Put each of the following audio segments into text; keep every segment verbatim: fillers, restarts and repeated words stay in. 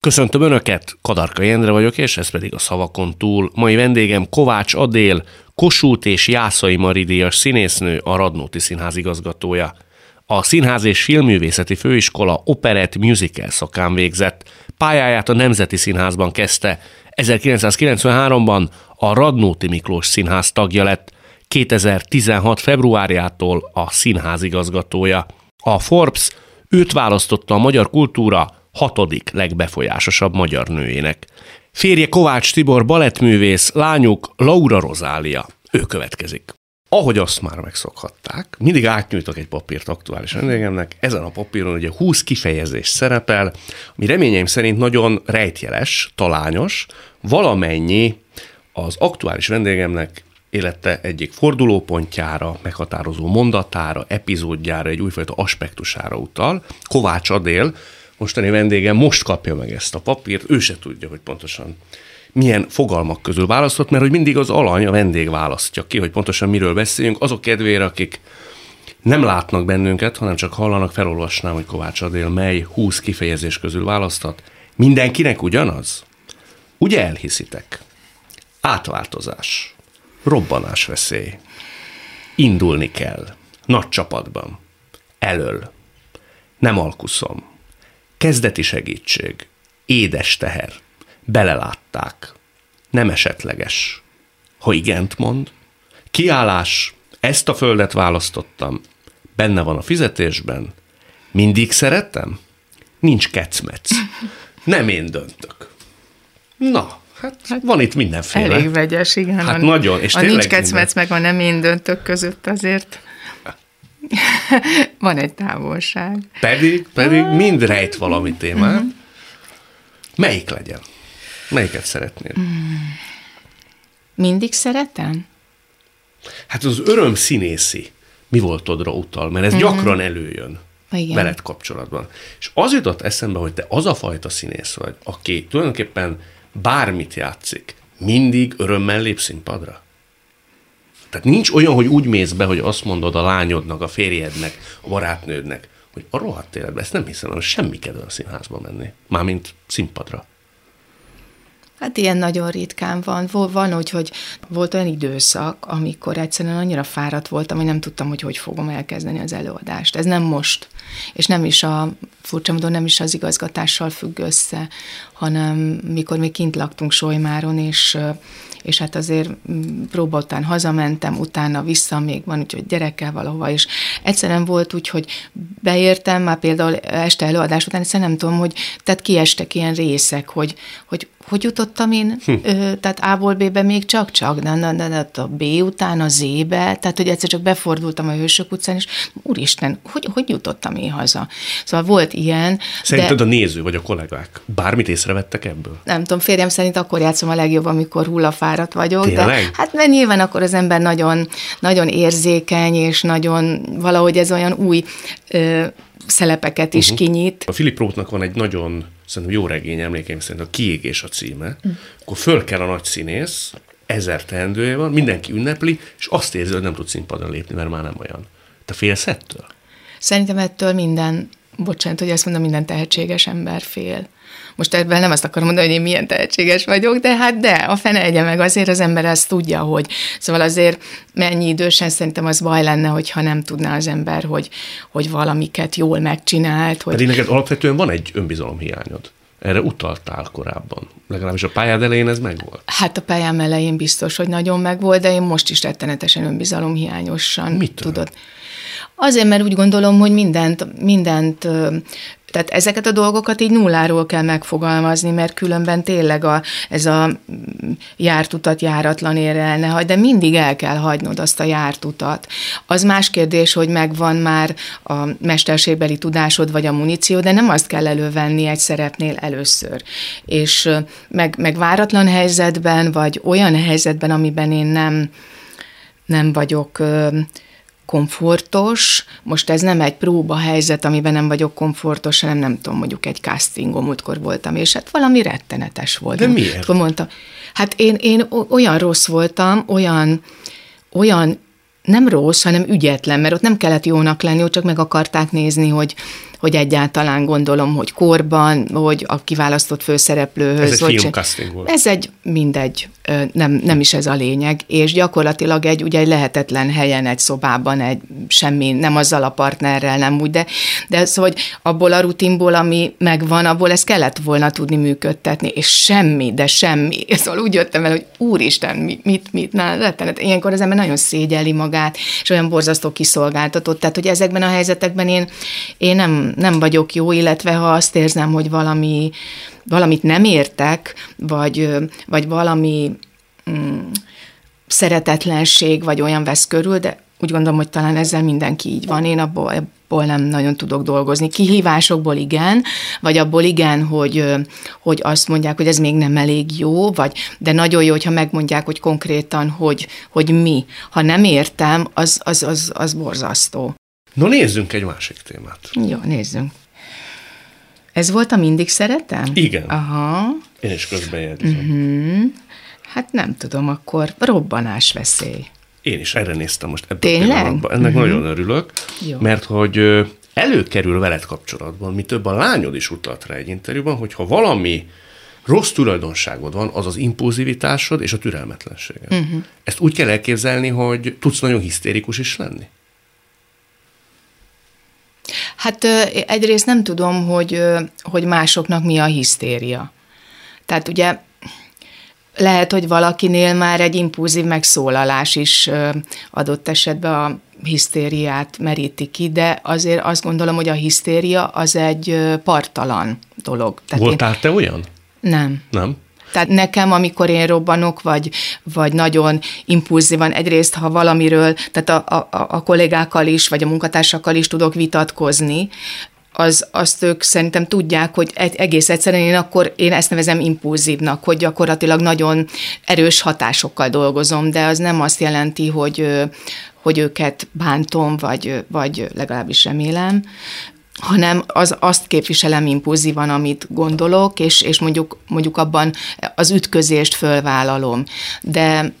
Köszöntöm Önöket, Kadarkai Endre vagyok, és ez pedig a Szavakon túl. Mai vendégem Kovács Adél, Kossuth- és Jászai Mari-díjas színésznő, a Radnóti Színház igazgatója. A Színház és Filmművészeti Főiskola operett musical szakán végzett. Pályáját a Nemzeti Színházban kezdte. ezerkilencszázkilencvenháromban a Radnóti Miklós Színház tagja lett. kétezer-tizenhat februárjától a színház igazgatója. A Forbes őt választotta a magyar kultúra hatodik legbefolyásosabb magyar nőjének. Férje Kovács Tibor balettművész, lányuk Laura Rozália. Ő következik. Ahogy azt már megszokhatták, mindig átnyújtok egy papírt aktuális vendégemnek. Ezen a papíron ugye húsz kifejezés szerepel, ami reményeim szerint nagyon rejtjeles, talányos, valamennyi az aktuális vendégemnek élete egyik fordulópontjára, meghatározó mondatára, epizódjára, egy újfajta aspektusára utal. Kovács Adél, mostani vendégem most kapja meg ezt a papírt, ő se tudja, hogy pontosan milyen fogalmak közül választott, mert hogy mindig az alany, a vendég választja ki, hogy pontosan miről beszéljünk. Azok kedvére, akik nem látnak bennünket, hanem csak hallanak, felolvasnám, hogy Kovács Adél mely húsz kifejezés közül választott. Mindenkinek ugyanaz? Ugye elhiszitek? Átváltozás. Robbanásveszély. Indulni kell. Nagy csapatban. Elöl. Nem alkuszom. Kezdeti segítség. Édes teher. Belelátták. Nem esetleges. Ha igent mond. Kiállás. Ezt a földet választottam. Benne van a fizetésben. Mindig szerettem? Nincs kecmec. Nem én döntök. Na. Hát, hát van itt mindenféle. Elég vegyes, igen. Hát a, nagyon, és a nincs kecmec, meg a nem én döntök között azért van egy távolság. Pedig, pedig mind rejt valami témát. Mm-hmm. Melyik legyen? Melyiket szeretnél? Mm. Mindig szeretem? Hát az öröm színészi mi voltodra utal, mert ez mm-hmm. gyakran előjön. Igen. Veled kapcsolatban. És az jutott eszembe, hogy te az a fajta színész vagy, aki tulajdonképpen bármit játszik, mindig örömmel lép színpadra. Tehát nincs olyan, hogy úgy mész be, hogy azt mondod a lányodnak, a férjednek, a barátnődnek, hogy a rohadt életben, ezt nem hiszem, hogy semmi kedve a színházba menni. Mármint színpadra. Hát ilyen nagyon ritkán van. Van úgy, hogy volt olyan időszak, amikor egyszerűen annyira fáradt voltam, hogy nem tudtam, hogy hogy fogom elkezdeni az előadást. Ez nem most. És nem is a, furcsa módon nem is az igazgatással függ össze, hanem mikor még kint laktunk Sojmáron, és, és hát azért próba után hazamentem, utána vissza még van, úgyhogy gyerekkel valahova, és egyszerűen volt úgy, hogy beértem, már például este előadás után, egyszerűen nem tudom, hogy tehát kiestek ilyen részek, hogy hogy, hogy jutottam én, hm. ö, tehát A-ból B-be még csak-csak, de, de, de, de a B után a Z-be, tehát hogy egyszer csak befordultam a Hősök utcán, és úristen, hogy, hogy jutottam én haza? Szóval volt ilyen. Szerinted de... a néző vagy a kollégák bármit észrevettek ebből? Nem tudom, férjem szerint akkor játszom a legjobb, amikor hullafáradt vagyok. Tényleg? De hát mert nyilván akkor az ember nagyon, nagyon érzékeny, és nagyon valahogy ez olyan új ö, szelepeket is uh-huh. kinyit. A Philip Rothnak van egy nagyon, szerintem jó regény, emlékeim szerint, a Kiégés a címe. Uh-huh. Akkor föl kell a nagy színész, ezer teendője van, mindenki ünnepli, és azt érzi, hogy nem tud színpadon lépni, mert már nem olyan. Te félsz ettől? Szerintem ettől minden, bocsánat, hogy azt mondom, minden tehetséges ember fél. Most ebben nem azt akarom mondani, hogy én milyen tehetséges vagyok, de hát de, a fene egye meg, azért az ember ezt tudja, hogy. Szóval azért mennyi idősen szerintem az baj lenne, hogyha nem tudná az ember, hogy, hogy valamiket jól megcsinált. Hogy... Pedig neked alapvetően van egy önbizalomhiányod. Erre utaltál korábban. Legalábbis a pályád elején ez megvolt. Hát a pályám elején biztos, hogy nagyon megvolt, de én most is rettenetesen önbizalomhiányosan. Mitől? Tudod. Azért, mert úgy gondolom, hogy mindent, mindent Tehát ezeket a dolgokat így nulláról kell megfogalmazni, mert különben tényleg a, ez a járt utat járatlan ér el ne hagy, de mindig el kell hagynod azt a járt utat. Az más kérdés, hogy megvan már a mesterségbeli tudásod vagy a muníció, de nem azt kell elővenni egy szerepnél először. És meg, meg váratlan helyzetben, vagy olyan helyzetben, amiben én nem, nem vagyok komfortos. Most ez nem egy próba helyzet, amiben nem vagyok komfortos, hanem nem tudom, mondjuk egy castingon múltkor voltam, és hát valami rettenetes volt. De miért? Mondtam, hát én, én olyan rossz voltam, olyan, olyan nem rossz, hanem ügyetlen, mert ott nem kellett jónak lenni, ott csak meg akarták nézni, hogy, hogy egyáltalán gondolom, hogy korban, hogy a kiválasztott főszereplőhöz. Ez egy filmcasting volt. Ez egy, mindegy, nem, nem is ez a lényeg, és gyakorlatilag egy, ugye egy lehetetlen helyen, egy szobában, egy semmi, nem azzal a partnerrel, nem úgy, de, de ez, hogy abból a rutinból, ami megvan, abból ezt kellett volna tudni működtetni, és semmi, de semmi. Szóval úgy jöttem el, hogy úristen, mit, mit, mit na, rettenet. Ilyenkor az ember nagyon szégyeli magát, és olyan borzasztó kiszolgáltatott, tehát hogy ezekben a helyzetekben én, én nem nem vagyok jó, illetve ha azt érzem, hogy valami, valamit nem értek, vagy, vagy valami mm, szeretetlenség, vagy olyan vesz körül, de úgy gondolom, hogy talán ezzel mindenki így van. Én abból, abból nem nagyon tudok dolgozni. Kihívásokból igen, vagy abból igen, hogy, hogy azt mondják, hogy ez még nem elég jó, vagy, de nagyon jó, hogyha megmondják, hogy konkrétan, hogy, hogy mi. Ha nem értem, az, az, az, az borzasztó. No, nézzünk egy másik témát. Jó, nézzünk. Ez volt a Mindig szeretem? Igen. Aha. Én is közbejegyzem. Uh-huh. Hát nem tudom, akkor robbanásveszély. Én is erre néztem most ebben a pillanatban. Ennek uh-huh. nagyon örülök, jó. Mert hogy előkerül veled kapcsolatban, mi több a lányod is utalt rá egy interjúban, hogyha valami rossz tulajdonságod van, az az impulzivitásod és a türelmetlenséged. Uh-huh. Ezt úgy kell elképzelni, hogy tudsz nagyon hisztérikus is lenni? Hát egyrészt nem tudom, hogy, hogy másoknak mi a hisztéria. Tehát ugye lehet, hogy valakinél már egy impulzív megszólalás is adott esetben a hisztériát meríti ki, de azért azt gondolom, hogy a hisztéria az egy parttalan dolog. Tehát voltál én... te olyan? Nem. Nem? Tehát nekem, amikor én robbanok, vagy, vagy nagyon impulzívan, egyrészt, ha valamiről, tehát a, a, a kollégákkal is, vagy a munkatársakkal is tudok vitatkozni, az, azt ők szerintem tudják, hogy egész egyszerűen én akkor, én ezt nevezem impulzívnak, hogy gyakorlatilag nagyon erős hatásokkal dolgozom, de az nem azt jelenti, hogy, hogy őket bántom, vagy, vagy legalábbis remélem, hanem az, azt képviselem impulzívan, amit gondolok, és, és mondjuk, mondjuk abban az ütközést fölvállalom. De,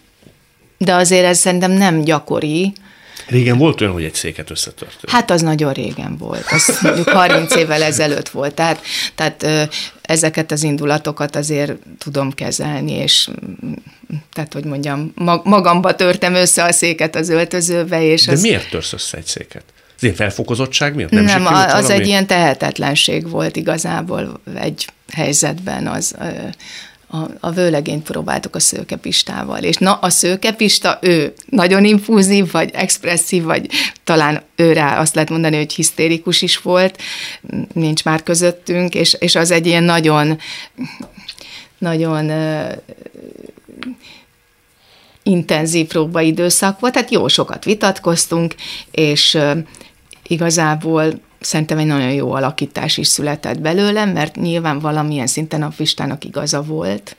de azért ez szerintem nem gyakori. Régen volt olyan, hogy egy széket összetört? Hát az nagyon régen volt. Az mondjuk harminc évvel ezelőtt volt. Tehát, tehát ezeket az indulatokat azért tudom kezelni, és tehát, hogy mondjam, magamba törtem össze a széket az öltözőbe. És de az... miért törsz össze egy széket? Az én felfokozottság miatt? Nem, nem az valami? Egy ilyen tehetetlenség volt igazából egy helyzetben. Az, a, a vőlegényt próbáltuk a Szőkepistával, és na, a Szőkepista, ő nagyon infúzív, vagy expresszív, vagy talán őre azt lehet mondani, hogy hisztérikus is volt, nincs már közöttünk, és, és az egy ilyen nagyon, nagyon... intenzív próbaidőszak volt, tehát jó sokat vitatkoztunk, és igazából szerintem egy nagyon jó alakítás is született belőlem, mert nyilván valamilyen szinten a Pistának igaza volt,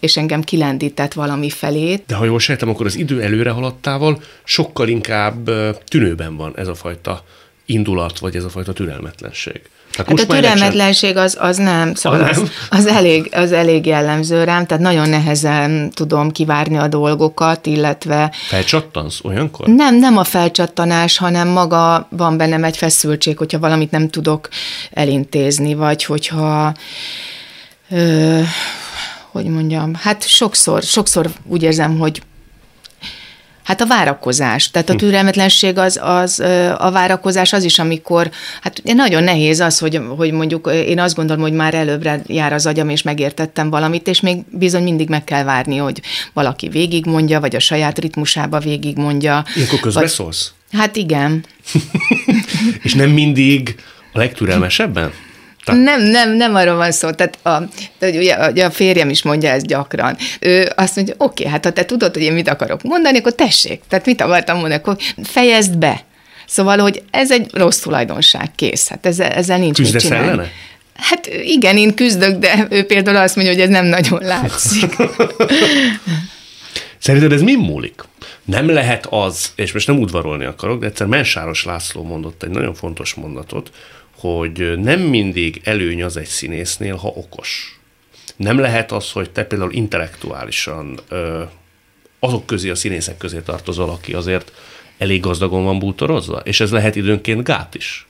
és engem kilendített valami felét. De ha jól sejtem, akkor az idő előre haladtával sokkal inkább tűnőben van ez a fajta indulat, vagy ez a fajta türelmetlenség. Hát, hát a türelmetlenség az, az nem, szóval az, nem. Az, az, elég, az elég jellemző rám, tehát nagyon nehezen tudom kivárni a dolgokat, illetve... Felcsattansz olyankor? Nem, nem a felcsattanás, hanem maga van bennem egy feszültség, hogyha valamit nem tudok elintézni, vagy hogyha... Ö, hogy mondjam, hát sokszor, sokszor úgy érzem, hogy hát a várakozás, tehát a türelmetlenség az, az, a várakozás az is, amikor, hát nagyon nehéz az, hogy, hogy mondjuk én azt gondolom, hogy már előbbre jár az agyam, és megértettem valamit, és még bizony mindig meg kell várni, hogy valaki végigmondja, vagy a saját ritmusába végigmondja. Ilyenkor közbeszólsz? Hát igen. És nem mindig a legtürelmesebben? Nem, nem, nem arról van szó. Tehát a, ugye a férjem is mondja ezt gyakran. Ő azt mondja, oké, okay, hát ha te tudod, hogy én mit akarok mondani, akkor tessék. Tehát mit akartam mondani, akkor fejezd be. Szóval, hogy ez egy rossz tulajdonság, kész. Hát ezzel, ezzel nincs mit csinálni. Küzdesz ellene? Hát igen, én küzdök, de ő például azt mondja, hogy ez nem nagyon látszik. Szerinted ez mi múlik? Nem lehet az, és most nem udvarolni akarok, de egyszer Mensáros László mondott egy nagyon fontos mondatot, hogy nem mindig előny az egy színésznél, ha okos. Nem lehet az, hogy te például intellektuálisan ö, azok közé, a színészek közé tartozol, aki azért elég gazdagon van bútorozva, és ez lehet időnként gát is.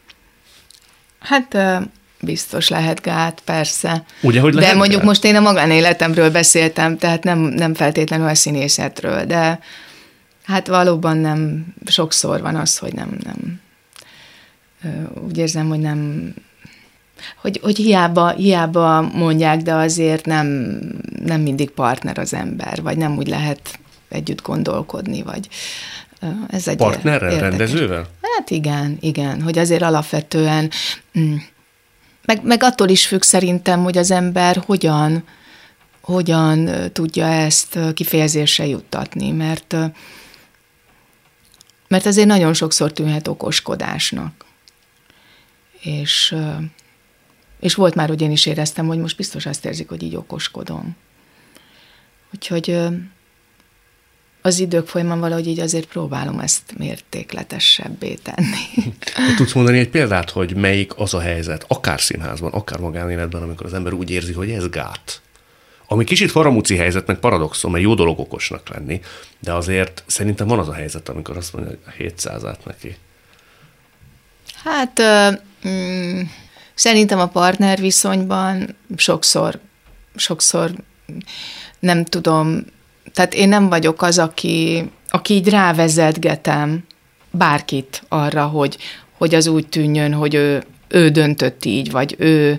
Hát... Ö... Biztos lehet gát, persze. Ugye, hogy lehet, de mondjuk gát? Most én a magánéletemről beszéltem, tehát nem, nem feltétlenül a színészetről, de hát valóban nem, sokszor van az, hogy nem, nem. Úgy érzem, hogy nem, hogy, hogy hiába, hiába mondják, de azért nem, nem mindig partner az ember, vagy nem úgy lehet együtt gondolkodni, vagy ez egy partnerrel, érdekes. Rendezővel? Hát igen, igen, hogy azért alapvetően... Meg, meg attól is függ szerintem, hogy az ember hogyan, hogyan tudja ezt kifejezésre juttatni, mert, mert azért nagyon sokszor tűnhet okoskodásnak. És, és volt már, hogy én is éreztem, hogy most biztos azt érzik, hogy így okoskodom. Úgyhogy az idők folyamán valahogy így azért próbálom ezt mértékletesebbé tenni. Tudsz mondani egy példát, hogy melyik az a helyzet, akár színházban, akár magánéletben, amikor az ember úgy érzi, hogy ez gát? Ami kicsit faramúci helyzet, meg paradoxon, mert jó dolog okosnak lenni, de azért szerintem van az a helyzet, amikor azt mondja, hogy hétszázat neki. Hát mm, szerintem a partnerviszonyban sokszor, sokszor nem tudom. Tehát én nem vagyok az, aki, aki így rávezetgetem bárkit arra, hogy, hogy az úgy tűnjön, hogy ő, ő döntött így, vagy ő,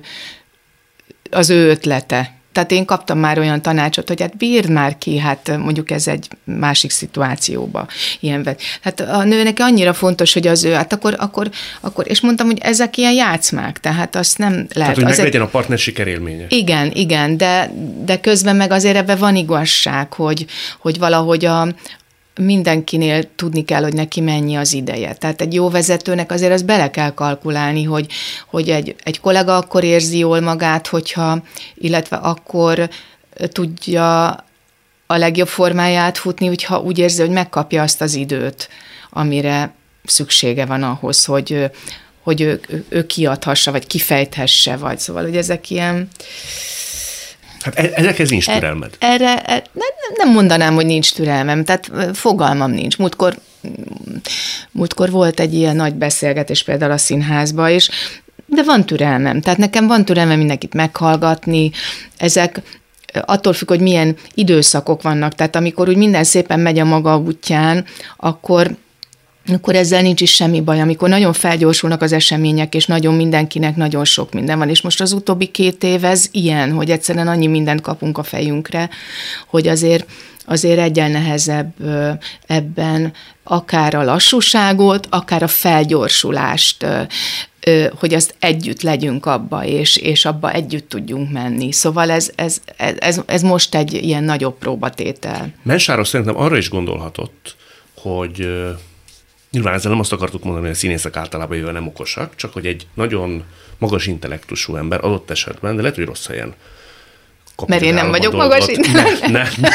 az ő ötlete. Tehát én kaptam már olyan tanácsot, hogy hát bírd már ki, hát mondjuk ez egy másik szituációba ilyen vet. Hát a nőnek annyira fontos, hogy az ő, hát akkor, akkor, akkor, és mondtam, hogy ezek ilyen játszmák, tehát azt nem lehet. Tehát, hogy azért... meglegyen a partner sikerélménye. Igen, igen, de, de közben meg azért ebben van igazság, hogy, hogy valahogy a mindenkinél tudni kell, hogy neki mennyi az ideje. Tehát egy jó vezetőnek azért azt bele kell kalkulálni, hogy, hogy egy, egy kollega akkor érzi jól magát, hogyha, illetve akkor tudja a legjobb formáját futni, hogyha úgy érzi, hogy megkapja azt az időt, amire szüksége van ahhoz, hogy, hogy ő, ő kiadhassa, vagy kifejthesse, vagy szóval, hogy ezek ilyen... Hát ezekhez nincs türelmed. Erre, erre nem mondanám, hogy nincs türelmem, tehát fogalmam nincs. Múltkor, múltkor volt egy ilyen nagy beszélgetés például a színházba is, de van türelmem. Tehát nekem van türelmem mindenkit meghallgatni. Ezek attól függ, hogy milyen időszakok vannak. Tehát amikor úgy minden szépen megy a maga útján, akkor... akkor ezzel nincs is semmi baj, amikor nagyon felgyorsulnak az események, és nagyon mindenkinek nagyon sok minden van. És most az utóbbi két év ez ilyen, hogy egyszerűen annyi mindent kapunk a fejünkre, hogy azért, azért egyen nehezebb ebben akár a lassúságot, akár a felgyorsulást, hogy azt együtt legyünk abba, és, és abba együtt tudjunk menni. Szóval ez, ez, ez, ez most egy ilyen nagyobb próbatétel. Mensáros szerintem arra is gondolhatott, hogy... Nyilván ezzel nem azt akartuk mondani, hogy a színészek általában jövő nem okosak, csak hogy egy nagyon magas intellektusú ember adott esetben, de lehet, hogy rossz helyen kapitálom. Mert én nem vagyok magas intellektusú. Nem, nem.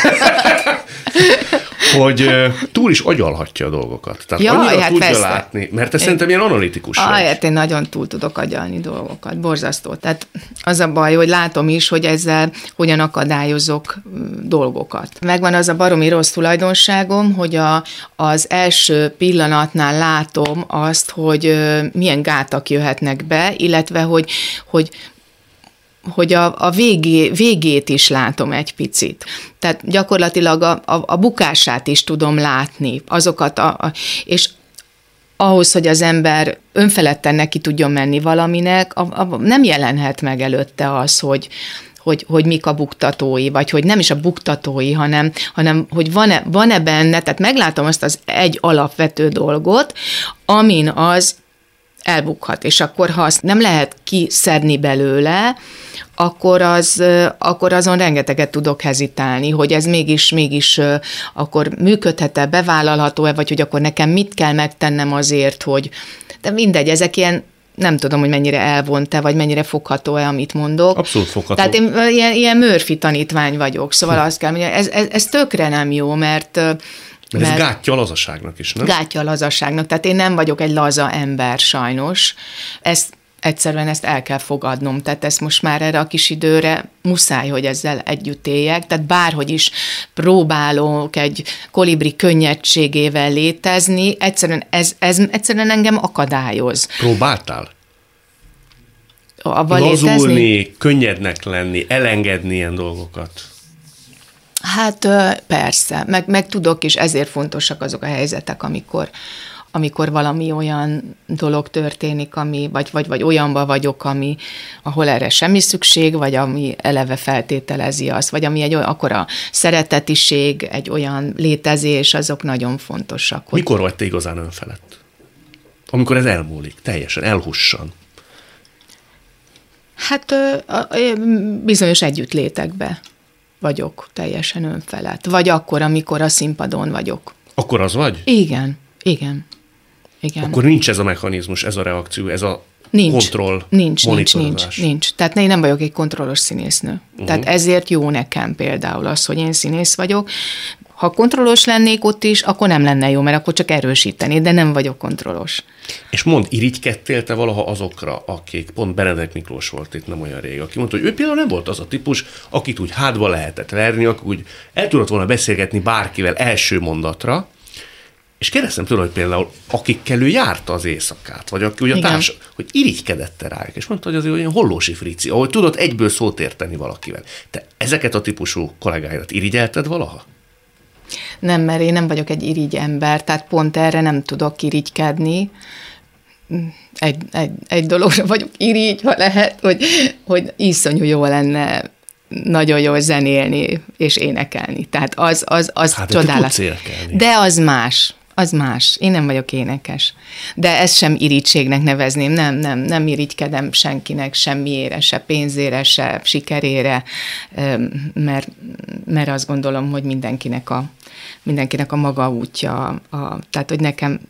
Hogy túl is agyalhatja a dolgokat. Tehát ja, annyira hát tudja persze. Látni, mert te én... szerintem ilyen analitikus vagy. Ahelyett én nagyon túl tudok agyalni dolgokat, borzasztó. Tehát az a baj, hogy látom is, hogy ezzel hogyan akadályozok dolgokat. Megvan az a baromi rossz tulajdonságom, hogy a, az első pillanatnál látom azt, hogy milyen gátak jöhetnek be, illetve hogy, hogy hogy a, a végé, végét is látom egy picit. Tehát gyakorlatilag a, a, a bukását is tudom látni, azokat, a, a, és ahhoz, hogy az ember önfeledten neki tudjon menni valaminek, a, a, nem jelenhet meg előtte az, hogy, hogy, hogy mik a buktatói, vagy hogy nem is a buktatói, hanem, hanem hogy van-e, van-e benne, tehát meglátom azt az egy alapvető dolgot, amin az elbukhat, és akkor ha azt nem lehet kiszedni belőle, akkor, az, akkor azon rengeteget tudok hezitálni, hogy ez mégis, mégis akkor működhet-e, bevállalható-e, vagy hogy akkor nekem mit kell megtennem azért, hogy de mindegy, ezek ilyen, nem tudom, hogy mennyire elvont-e, vagy mennyire fogható-e, amit mondok. Abszolút fogható. Tehát én ilyen, ilyen Murphy tanítvány vagyok, szóval azt kell mondani, ez, ez, ez tökre nem jó, mert... Mert ez gátja a lazaságnak is, nem? Gátja a lazaságnak, tehát én nem vagyok egy laza ember sajnos. Ezt egyszerűen ezt el kell fogadnom, tehát ezt most már erre a kis időre muszáj, hogy ezzel együtt éljek, tehát bárhogy is próbálok egy kolibri könnyedségével létezni, egyszerűen ez, ez egyszerűen engem akadályoz. Próbáltál? Abba lazulni, létezni? Könnyednek lenni, elengedni ilyen dolgokat? Hát persze, meg, meg tudok, és ezért fontosak azok a helyzetek, amikor, amikor valami olyan dolog történik, ami, vagy, vagy, vagy olyanba vagyok, ami, ahol erre semmi szükség, vagy ami eleve feltételezi azt, vagy ami egy olyan, akkor a szeretetiség, egy olyan létezés, azok nagyon fontosak. Hogy... Mikor vagy te igazán önfelett? Amikor ez elmúlik, teljesen, elhussan. Hát bizonyos együttlétekbe vagyok teljesen önfelett. Vagy akkor, amikor a színpadon vagyok. Akkor az vagy? Igen, igen. igen. Akkor nincs ez a mechanizmus, ez a reakció, ez a nincs, kontroll, nincs, monitorozás. Nincs, nincs, nincs. Tehát én nem vagyok egy kontrollos színésznő. Uh-huh. Tehát ezért jó nekem például az, hogy én színész vagyok. Ha kontrollos lennék ott is, akkor nem lenne jó, mert akkor csak erősíteni, de nem vagyok kontrollos. És mondd, irigykedtél te valaha azokra, akik, pont Benedek Miklós volt itt nem olyan rég, aki mondta, hogy ő például nem volt az a típus, akit úgy hátba lehetett verni, aki úgy el tudott volna beszélgetni bárkivel első mondatra, és kérdeztem tőle, hogy például akikkel ő járta az éjszakát, vagy aki ugye a társa, hogy irigykedett-e rájuk, és mondta, hogy azért olyan hollósi frici, ahogy tudott egyből szót érteni valakivel. Te ezeket a típusú kollégáidat irigyelted valaha? Nem, mert én nem vagyok egy irigy ember, tehát pont erre nem tudok irigykedni. Egy, egy, egy dologra vagyok irigy, ha lehet, hogy, hogy iszonyú jó lenne nagyon jól zenélni és énekelni. Tehát az, az, az hát, csodálatos. De az más, az más. Én nem vagyok énekes. De ezt sem irigységnek nevezném. Nem, nem, nem irigykedem senkinek semmiére, se pénzére, se sikerére, mert, mert azt gondolom, hogy mindenkinek a, mindenkinek a maga útja. A, tehát, hogy nekem,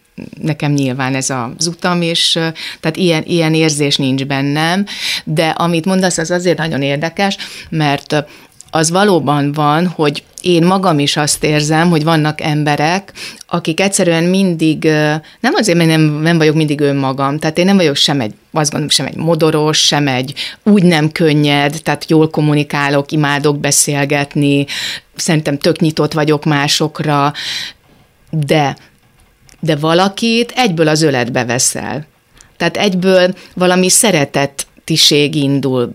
nekem nyilván ez az utam, és tehát ilyen, ilyen érzés nincs bennem, de amit mondasz, az azért nagyon érdekes, mert az valóban van, hogy én magam is azt érzem, hogy vannak emberek, akik egyszerűen mindig, nem azért, mert nem, nem vagyok mindig önmagam, tehát én nem vagyok sem egy, azt gondolom, sem egy modoros, sem egy úgy nem könnyed, tehát jól kommunikálok, imádok beszélgetni, szerintem tök nyitott vagyok másokra, de, de valakit egyből az öletbe veszel. Tehát egyből valami szeretet tiség indul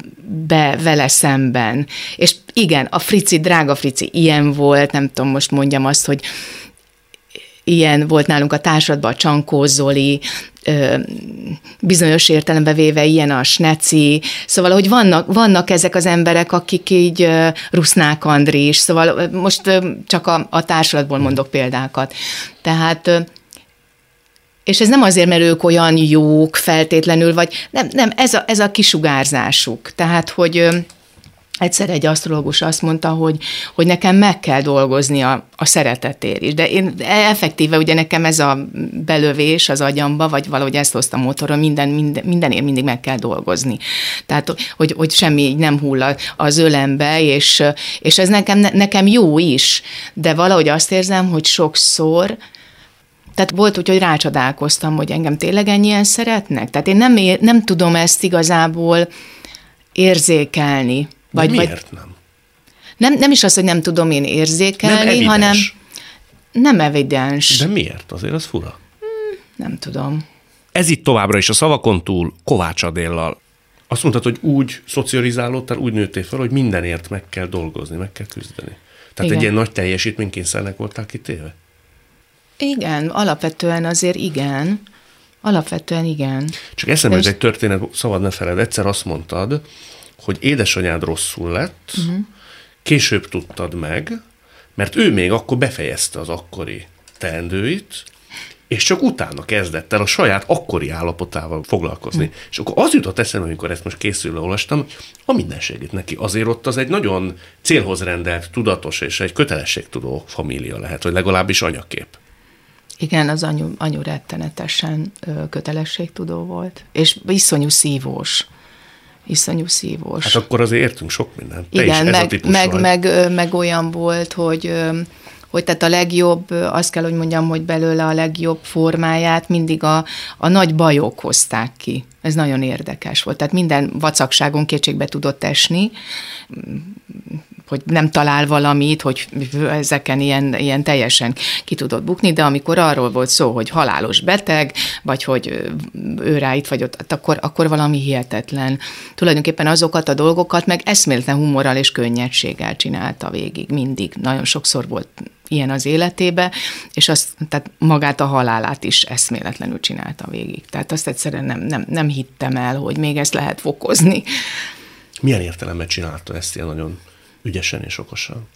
be vele szemben. És igen, a Frici, drága Frici ilyen volt, nem tudom, most mondjam azt, hogy ilyen volt nálunk a társadban a Csankó Zoli, bizonyos értelembe véve ilyen a Sneci, szóval, hogy vannak, vannak ezek az emberek, akik így Rusznák Andris, szóval most csak a, a társadból mondok példákat. Tehát... És ez nem azért, mert ők olyan jók feltétlenül, vagy nem, nem ez, a, ez a kisugárzásuk. Tehát, hogy egyszer egy asztrológus azt mondta, hogy, hogy nekem meg kell dolgozni a, a szeretetért is. De én effektíve ugye nekem ez a belövés az agyamba, vagy valahogy ezt hoztam motoron, minden, minden, mindenért mindig meg kell dolgozni. Tehát, hogy, hogy semmi nem hull az ölembe, és, és ez nekem, nekem jó is. De valahogy azt érzem, hogy sokszor... Tehát volt úgy, hogy rácsodálkoztam, hogy engem tényleg ennyien szeretnek. Tehát én nem, ér, nem tudom ezt igazából érzékelni. Vagy, miért vagy, nem? nem? Nem is az, hogy nem tudom én érzékelni, nem hanem... Nem evidens. De miért? Azért az fura. Hmm, nem tudom. Ez itt továbbra is a szavakon túl Kovács Adéllal. Azt mondtad, hogy úgy szocializálódtál, úgy nőttél fel, hogy mindenért meg kell dolgozni, meg kell küzdeni. Tehát igen. Egy ilyen nagy teljesítménykényszernek voltál kitéve? Igen, alapvetően azért igen. Alapvetően igen. Csak eszembe ez egy történet, szabad ne feled, egyszer azt mondtad, hogy édesanyád rosszul lett, uh-huh. Később tudtad meg, mert ő még akkor befejezte az akkori teendőit, és csak utána kezdett el a saját akkori állapotával foglalkozni. Mm. És akkor az jutott eszembe, amikor ezt most készülve olvastam, a minden segít neki. Azért ott az egy nagyon célhoz rendelt, tudatos és egy kötelességtudó família lehet, vagy legalábbis anyakép. Igen, az anyu, anyu rettenetesen kötelességtudó volt, és iszonyú szívós. Iszonyú szívós. Hát akkor azért értünk sok mindent. Te igen, is meg, meg, meg, meg olyan volt, hogy... hogy tehát a legjobb, azt kell, hogy mondjam, hogy belőle a legjobb formáját mindig a, a nagy bajok hozták ki. Ez nagyon érdekes volt. Tehát minden vacakságon kétségbe tudott esni, hogy nem talál valamit, hogy ezeken ilyen, ilyen teljesen ki tudott bukni, de amikor arról volt szó, hogy halálos beteg, vagy hogy ő rá itt vagy ott, akkor, akkor valami hihetetlen. Tulajdonképpen azokat a dolgokat meg eszméletlen humorral és könnyedséggel csinálta végig, mindig. Nagyon sokszor volt ilyen az életébe, és azt, tehát magát a halálát is eszméletlenül csinálta végig. Tehát azt egyszerűen nem, nem, nem hittem el, hogy még ezt lehet fokozni. Milyen értelemben csinálta ezt ilyen nagyon ügyesen és okosan?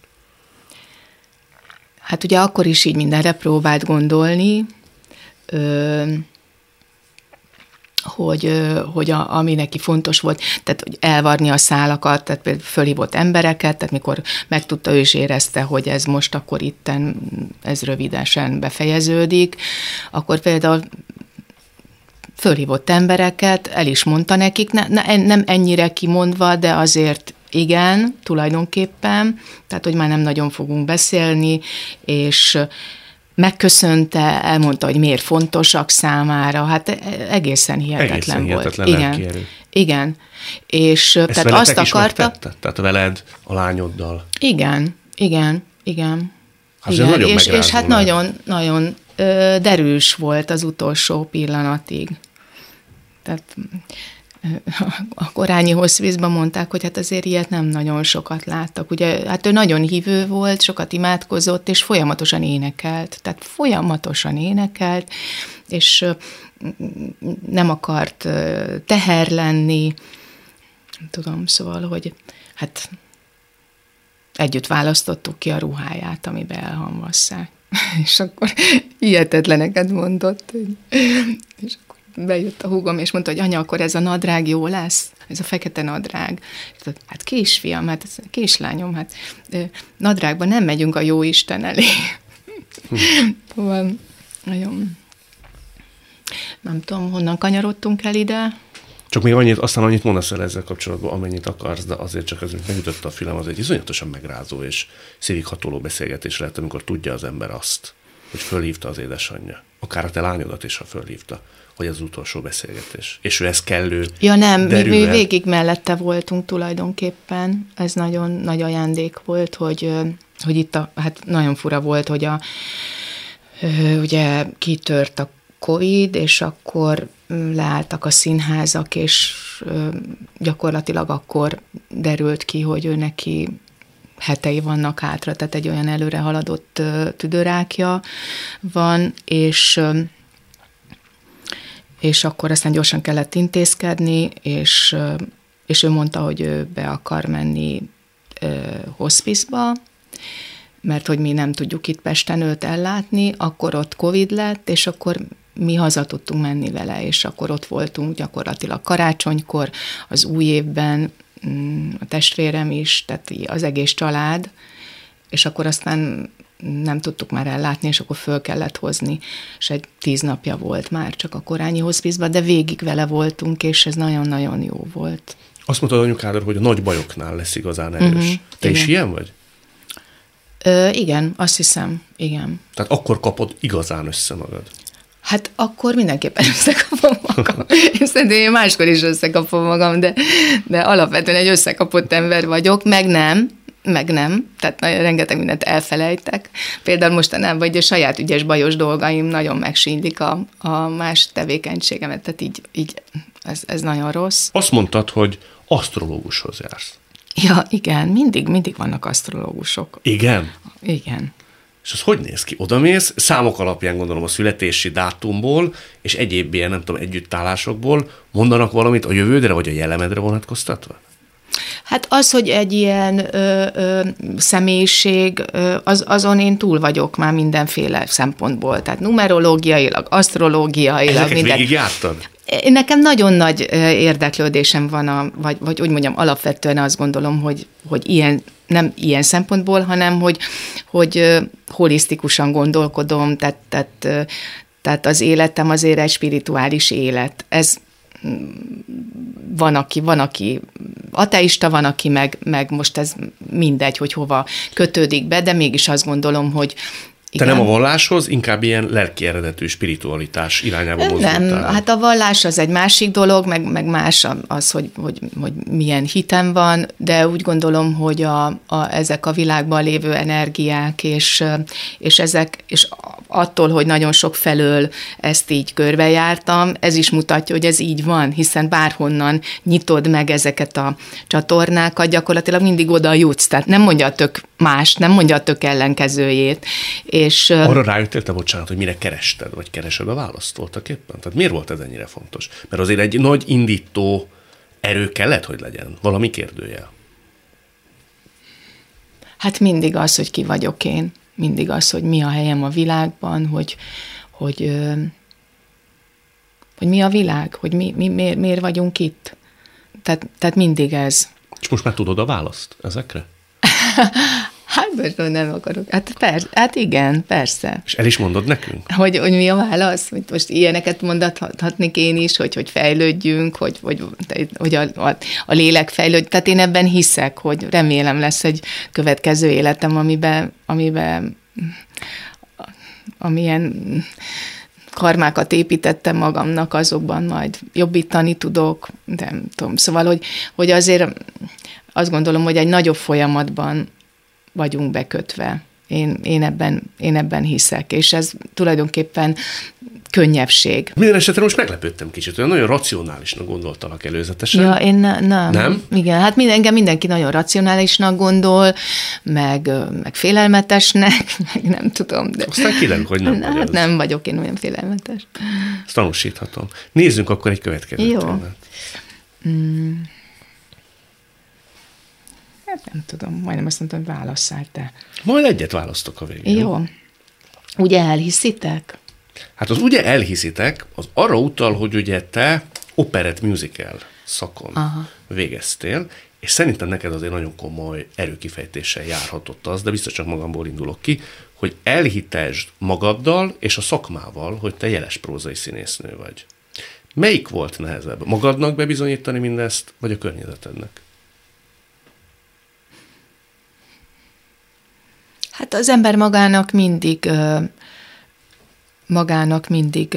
Hát ugye akkor is így mindenre próbált gondolni, hogy, hogy a, ami neki fontos volt, tehát hogy elvarni a szálakat, tehát például fölhívott embereket, tehát mikor megtudta, ő is érezte, hogy ez most akkor itten, ez rövidesen befejeződik, akkor például fölhívott embereket, el is mondta nekik, ne, ne, nem ennyire kimondva, de azért igen, tulajdonképpen, tehát hogy már nem nagyon fogunk beszélni, és megköszönte, elmondta, hogy miért fontosak számára, hát egészen hihetetlen, egészen hihetetlen volt. Hihetetlen igen. Igen. És ezt tehát azt akarta. Megtette? Tehát veled, a lányoddal. Igen, igen, igen. Hát igen. Nagyon és, és hát lehet. nagyon, nagyon derűs volt az utolsó pillanatig. Tehát a korányi hosszvízban mondták, hogy hát azért ilyet nem nagyon sokat láttak. Ugye, hát ő nagyon hívő volt, sokat imádkozott, és folyamatosan énekelt. Tehát folyamatosan énekelt, és nem akart teher lenni. Nem tudom, szóval, hogy hát együtt választottuk ki a ruháját, amiben elhamvasszák. És akkor hihetetleneket mondott, és akkor bejött a húgom, és mondta, hogy anya, akkor ez a nadrág jó lesz? Ez a fekete nadrág. Hát kisfiam, hát kislányom, hát nadrágban nem megyünk a jó Isten elé. Van, nagyon. Nem tudom, honnan kanyarodtunk el ide. Csak még annyit, aztán annyit mondasz el ezzel kapcsolatban, amennyit akarsz, de azért csak ez megütött a fülem, az egy iszonyatosan megrázó és szívighatoló beszélgetés lehet, amikor tudja az ember azt, hogy fölhívta az édesanyja. Akár a te lányodat is, ha fölhívta, hogy az utolsó beszélgetés. És ő ez kellő. Ja nem, mi végig mellette voltunk tulajdonképpen. Ez nagyon nagy ajándék volt, hogy, hogy itt a, hát nagyon fura volt, hogy a, ugye kitört a Covid, és akkor leálltak a színházak, és gyakorlatilag akkor derült ki, hogy ő neki hetei vannak hátra, tehát egy olyan előre haladott tüdőrákja van, és, és akkor aztán gyorsan kellett intézkedni, és, és ő mondta, hogy ő be akar menni hospice-ba, mert hogy mi nem tudjuk itt Pesten őt ellátni, akkor ott Covid lett, és akkor mi haza tudtunk menni vele, és akkor ott voltunk gyakorlatilag karácsonykor, az új évben, a testvérem is, tehát az egész család, és akkor aztán nem tudtuk már ellátni, és akkor föl kellett hozni, és egy tíz napja volt már csak a korányi hospice-ban, de végig vele voltunk, és ez nagyon-nagyon jó volt. Azt mondtad anyukádra, hogy a nagy bajoknál lesz igazán erős. Uh-huh, Te igen. is ilyen vagy? Ö, igen, azt hiszem, igen. Tehát akkor kapod igazán össze magad? Hát akkor mindenképpen összekapom magam. Én szerintem én máskor is összekapom magam, de, de alapvetően egy összekapott ember vagyok, meg nem, meg nem, tehát nagyon, rengeteg mindent elfelejtek. Például mostanában vagy a saját ügyes, bajos dolgaim nagyon megsínlik a, a más tevékenységemet, tehát így, így ez, ez nagyon rossz. Azt mondtad, hogy asztrológushoz jársz. Ja, igen, mindig, mindig vannak asztrológusok. Igen? Igen. És az hogy néz ki? Odamész, számok alapján gondolom a születési dátumból, és egyéb ilyen, nem tudom, együttállásokból mondanak valamit a jövődre, vagy a jellemedre vonatkoztatva? Hát az, hogy egy ilyen ö, ö, személyiség, ö, az, azon én túl vagyok már mindenféle szempontból. Tehát numerológiailag, asztrológiailag. Ezeket minden... végigjártad? Nekem nagyon nagy érdeklődésem van, a, vagy, vagy úgy mondjam, alapvetően azt gondolom, hogy, hogy ilyen, nem ilyen szempontból, hanem hogy, hogy holisztikusan gondolkodom, tehát, tehát, tehát az életem azért egy spirituális élet. Ez van, aki, van, aki ateista, van, aki meg, meg most ez mindegy, hogy hova kötődik be, de mégis azt gondolom, hogy te igen. Nem a valláshoz, inkább ilyen lelki eredetű spiritualitás irányába mozgattál. Nem, hát a vallás az egy másik dolog, meg, meg más az, hogy, hogy, hogy milyen hitem van, de úgy gondolom, hogy a, a, ezek a világban lévő energiák, és, és, ezek, és attól, hogy nagyon sok felől ezt így körbejártam, ez is mutatja, hogy ez így van, hiszen bárhonnan nyitod meg ezeket a csatornákat, gyakorlatilag mindig oda jutsz, tehát nem mondja a tök más, nem mondja a tök ellenkezőjét, és, arra rájöttél, te bocsánat, hogy mire kerested, vagy keresed a választ voltak éppen? Tehát miért volt ez ennyire fontos? Mert azért egy nagy indító erő kellett, hogy legyen. Valami kérdőjel. Hát mindig az, hogy ki vagyok én. Mindig az, hogy mi a helyem a világban, hogy, hogy, hogy mi a világ, hogy mi, mi, miért, miért vagyunk itt. Tehát, tehát mindig ez. És most már tudod a választ ezekre? Hát most nem akarok. Hát, persze, hát igen, persze. És el is mondod nekünk? Hogy, hogy mi a válasz? Most ilyeneket mondathatnék én is, hogy, hogy fejlődjünk, hogy, hogy, hogy a, a, a lélek fejlődjön. Tehát én ebben hiszek, hogy remélem lesz egy következő életem, amiben, amiben amilyen karmákat építettem magamnak, azokban majd jobbítani tudok, nem tudom. Szóval, hogy, hogy azért azt gondolom, hogy egy nagyobb folyamatban vagyunk bekötve. Én, én, ebben, én ebben hiszek, és ez tulajdonképpen könnyebbség. Minden esetre most meglepődtem kicsit, olyan nagyon racionálisnak gondoltalak előzetesen. Ja, én ne, nem. Nem? Igen, hát minden, engem mindenki nagyon racionálisnak gondol, meg, meg félelmetesnek, meg nem tudom. De... Aztán kiderül, hogy nem. Na, vagy hát nem vagyok én olyan félelmetes. Ezt tanúsíthatom. Nézzünk akkor egy következő témát. Mm. Nem tudom, majdnem azt mondtam, hogy válasszál te. Majd egyet választok a végén. Jó. Ugye elhiszitek? Hát az ugye elhiszitek, az arra utal, hogy ugye te operett musical szakon aha. végeztél, és szerintem neked azért nagyon komoly erőkifejtéssel járhatott az, de biztos csak magamból indulok ki, hogy elhitesd magaddal és a szakmával, hogy te jeles prózai színésznő vagy. Melyik volt nehezebb? Magadnak bebizonyítani mindezt, vagy a környezetednek? Hát az ember magának mindig, magának mindig,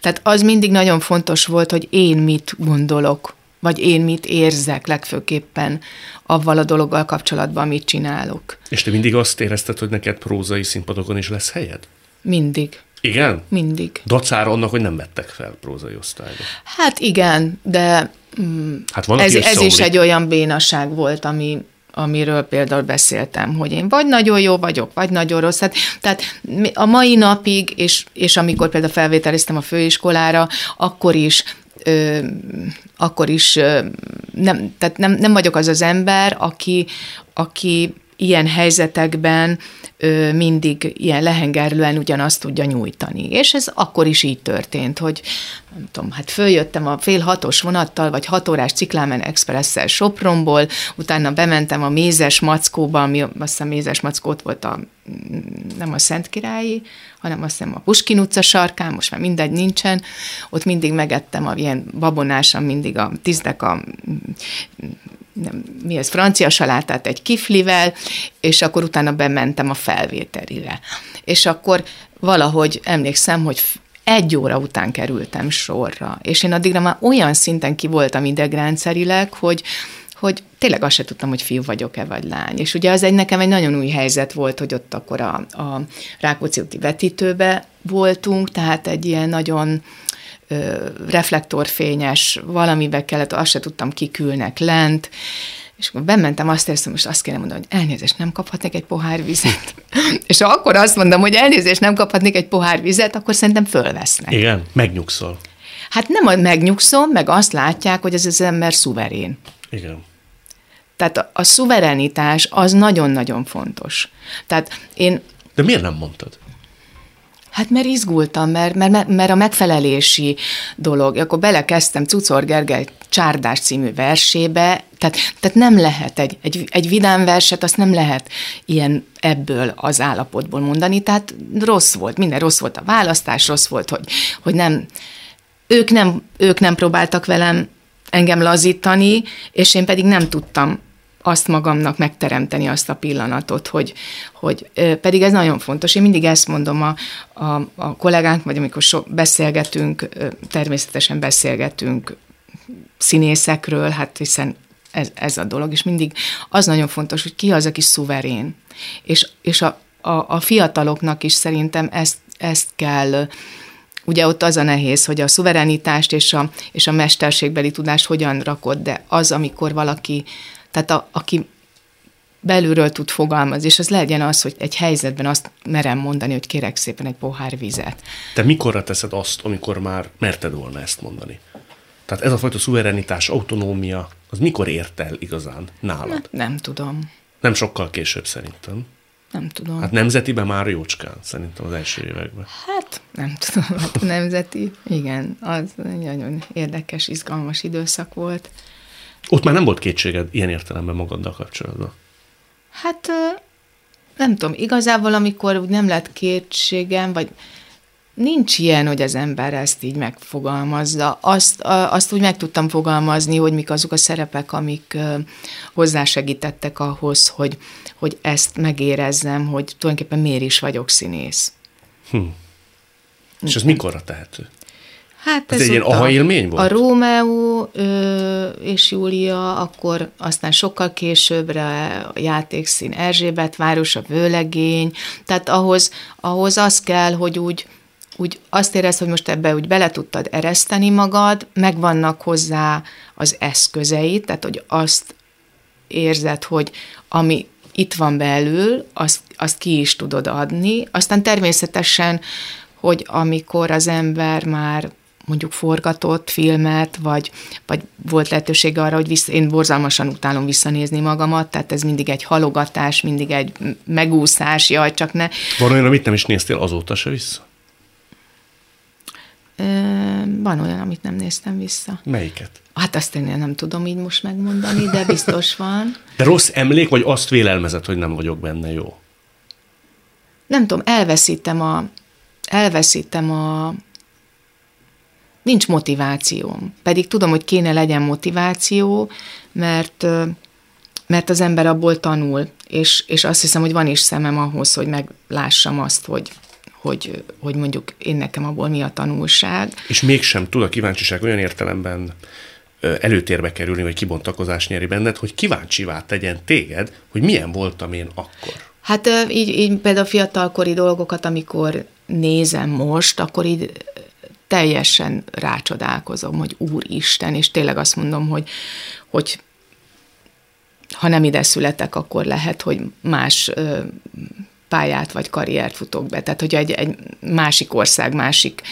tehát az mindig nagyon fontos volt, hogy én mit gondolok, vagy én mit érzek legfőképpen avval a dologgal kapcsolatban, mit csinálok. És te mindig azt érezted, hogy neked prózai színpadokon is lesz helyed? Mindig. Igen? Mindig. Dacára annak, hogy nem vettek fel prózai osztályba. Hát igen, de hát ez, ez is egy olyan bénaság volt, ami... amiről például beszéltem, hogy én vagy nagyon jó vagyok, vagy nagyon rossz. Hát, tehát a mai napig, és, és amikor például felvételiztem a főiskolára, akkor is, ö, akkor is ö, nem, tehát nem, nem vagyok az az ember, aki, aki ilyen helyzetekben ö, mindig ilyen lehengerlően ugyanazt tudja nyújtani. És ez akkor is így történt, hogy nem tudom, hát följöttem a fél hatos vonattal, vagy hat órás Ciklámen Expresszel Sopronból, utána bementem a Mézes Mackóba, ami azt hiszem Mézes Mackó ott volt a, nem a Szentkirályi, hanem azt hiszem a Puskin utca sarkán, most már mindegy nincsen, ott mindig megettem a ilyen babonásan, mindig a tisztek a... Nem, mi ez, francia salátát egy kiflivel, és akkor utána bementem a felvételire. És akkor valahogy emlékszem, hogy egy óra után kerültem sorra, és én addigra már olyan szinten ki voltam idegrendszerileg, hogy, hogy tényleg azt se tudtam, hogy fiú vagyok-e, vagy lány. És ugye az egy nekem egy nagyon új helyzet volt, hogy ott akkor a, a Rákóczi úti vetítőbe voltunk, tehát egy ilyen nagyon... reflektorfényes, valamibe kellett, azt se tudtam, kikülnek lent, és akkor bementem, azt éreztem, most azt kéne mondani, hogy elnézést, nem kaphatnék egy pohár vizet. És ha akkor azt mondom, hogy elnézést, nem kaphatnék egy pohár vizet, akkor szerintem fölvesznek. Igen, megnyugszol. Hát nem megnyugszom, meg azt látják, hogy ez az ember szuverén. Igen. Tehát a, a szuverenitás az nagyon-nagyon fontos. Tehát én... De miért nem mondtad? Hát mert izgultam, mert, mert, mert a megfelelési dolog. Akkor belekezdtem Cucor Gergely Csárdás című versébe, tehát, tehát nem lehet egy, egy, egy vidám verset, azt nem lehet ilyen ebből az állapotból mondani, tehát rossz volt, minden rossz volt a választás, rossz volt, hogy, hogy nem, ők nem, ők nem próbáltak velem engem lazítani, és én pedig nem tudtam azt magamnak megteremteni azt a pillanatot, hogy, hogy pedig ez nagyon fontos. Én mindig ezt mondom a, a, a kollégánk, vagy amikor so, beszélgetünk, természetesen beszélgetünk színészekről, hát hiszen ez, ez a dolog, és mindig az nagyon fontos, hogy ki az, aki szuverén. És, és a, a, a fiataloknak is szerintem ezt, ezt kell... Ugye ott az a nehéz, hogy a szuverenitást és a, és a mesterségbeli tudást hogyan rakod, de az, amikor valaki, tehát a, aki belülről tud fogalmazni, és az legyen az, hogy egy helyzetben azt merem mondani, hogy kérek szépen egy pohár vizet. Te mikorra teszed azt, amikor már merted volna ezt mondani? Tehát ez a fajta szuverenitás, autonómia, az mikor ért el igazán nálad? Ne, nem tudom. Nem sokkal később szerintem. Nem tudom. Hát nemzetiben már jócskán, szerintem az első években. Hát nem tudom, hát nemzeti, igen, az nagyon érdekes, izgalmas időszak volt. Ott már nem volt kétséged ilyen értelemben magaddal kapcsolatban? Hát nem tudom, igazából amikor úgy nem lett kétségem, vagy nincs ilyen, hogy az ember ezt így megfogalmazza. Azt, azt úgy meg tudtam fogalmazni, hogy mik azok a szerepek, amik hozzásegítettek ahhoz, hogy, hogy ezt megérezzem, hogy tulajdonképpen miért is vagyok színész. Hm. És ez mikorra tehető? Hát ez, ez egy ilyen aha élmény volt? A Rómeó ö, és Júlia, akkor aztán sokkal későbbre a Játékszín Erzsébetváros, a Vőlegény, tehát ahhoz, ahhoz az kell, hogy úgy úgy azt érezd, hogy most ebbe úgy bele tudtad ereszteni magad, megvannak hozzá az eszközeid, tehát hogy azt érzed, hogy ami itt van belül, azt, azt ki is tudod adni. Aztán természetesen, hogy amikor az ember már mondjuk forgatott filmet, vagy, vagy volt lehetőség arra, hogy vissza, én borzalmasan utálom visszanézni magamat, tehát ez mindig egy halogatás, mindig egy megúszás, jaj, csak ne. Van olyan, amit nem is néztél azóta se vissza? Van olyan, amit nem néztem vissza. Melyiket? Hát azt én nem tudom így most megmondani, de biztos van. De rossz emlék, vagy azt vélelmezed, hogy nem vagyok benne jó? Nem tudom, elveszítem a... Elveszítem a... Nincs motivációm. Pedig tudom, hogy kéne legyen motiváció, mert, mert az ember abból tanul, és, és azt hiszem, hogy van is szemem ahhoz, hogy meglássam azt, hogy... Hogy, hogy mondjuk én nekem abból mi a tanulság. És mégsem tud a kíváncsiság olyan értelemben előtérbe kerülni, vagy kibontakozás nyeri benned, hogy kíváncsivá tegyen téged, hogy milyen voltam én akkor. Hát így, így például a fiatalkori dolgokat, amikor nézem most, akkor így teljesen rácsodálkozom, hogy Úristen, és tényleg azt mondom, hogy, hogy ha nem ide születek, akkor lehet, hogy más... pályát vagy karriert futok be. Tehát, hogy egy, egy másik ország, másik,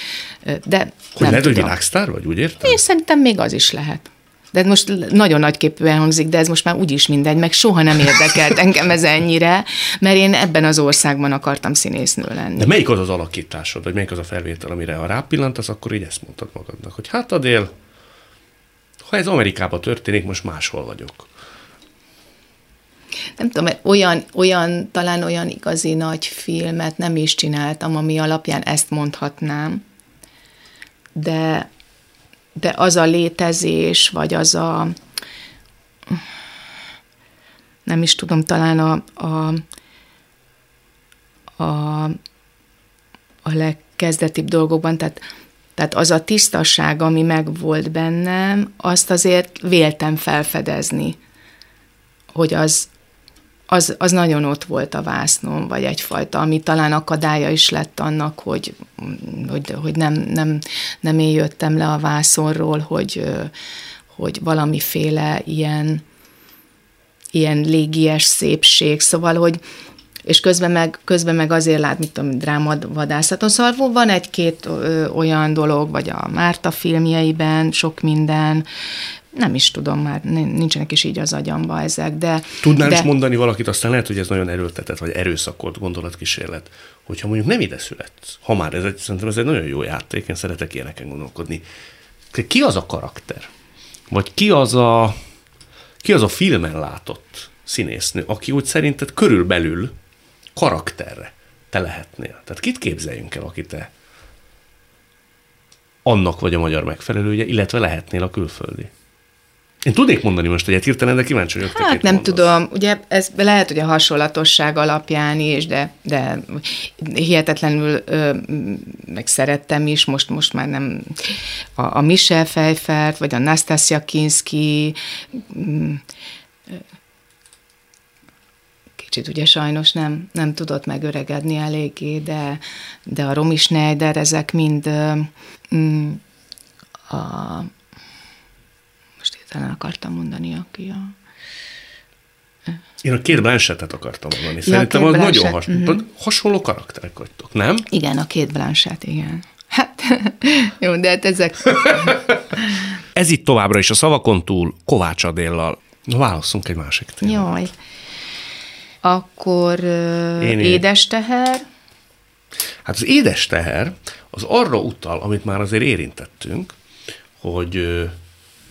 de hogy nem lehet, tudom. Hogy világsztár vagy, úgy értem? Én szerintem még az is lehet. De most nagyon nagyképűen hangzik, de ez most már úgyis mindegy, meg soha nem érdekelt engem ez ennyire, mert én ebben az országban akartam színésznő lenni. De melyik az az alakításod, vagy melyik az a felvétel, amire ha rápillantasz, akkor így ezt mondtad magadnak, hogy hát Adél, ha ez Amerikában történik, most máshol vagyok. Nem tudom, mert olyan, olyan, talán olyan igazi nagy filmet nem is csináltam, ami alapján ezt mondhatnám, de, de az a létezés, vagy az a, nem is tudom, talán a, a, a, a legkezdetibb dolgokban, tehát, tehát az a tisztaság, ami megvolt bennem, azt azért véltem felfedezni, hogy az, Az, az nagyon ott volt a vásznom, vagy egyfajta, ami talán akadálya is lett annak, hogy, hogy, hogy nem, nem, nem én jöttem le a vászonról, hogy, hogy valamiféle ilyen, ilyen légies szépség. Szóval, hogy és közben meg, közben meg azért lát, mit tudom, drámavadászaton. Szóval van egy-két olyan dolog, vagy a Márta filmjeiben sok minden, nem is tudom már, nincsenek is így az agyamba ezek, de... Tudnál de... is mondani valakit, aztán lehet, hogy ez nagyon erőltetett, vagy erőszakolt gondolatkísérlet, hogyha mondjuk nem ide születsz, ha már ez egy, szerintem ez egy nagyon jó játék, én szeretek ilyeneken gondolkodni. Ki az a karakter? Vagy ki az a, ki az a filmen látott színésznő, aki úgy szerinted körülbelül karakterre te lehetnél? Tehát kit képzeljünk el, aki te annak vagy a magyar megfelelője, illetve lehetnél a külföldi? Én tudnék mondani most egyet hirtelen, de kíváncsi vagyok. Hát nem mondasz. Tudom, ugye ez lehet, hogy a hasonlatosság alapján is, de, de hihetetlenül ö, meg szerettem is, most, most már nem a, a Michel Pfeiffert, vagy a Nastassja Kinszki, kicsit ugye sajnos nem, nem tudott megöregedni eléggé, de, de a Romy Schneider, ezek mind ö, a... talán akartam mondani, aki a... Én a két Blanchettet akartam mondani. Szerintem ja, az Blanchett, nagyon has... uh-huh. hasonló karakterek vagytok, nem? Igen, a két Blanchett, igen. Hát, jó, de hát ezek... Ez itt továbbra is a szavakon túl Kovács Adéllal. Na, válasszunk egy másik témát. Jaj. Akkor én édes én. teher. Hát az édes teher az arra utal, amit már azért érintettünk, hogy...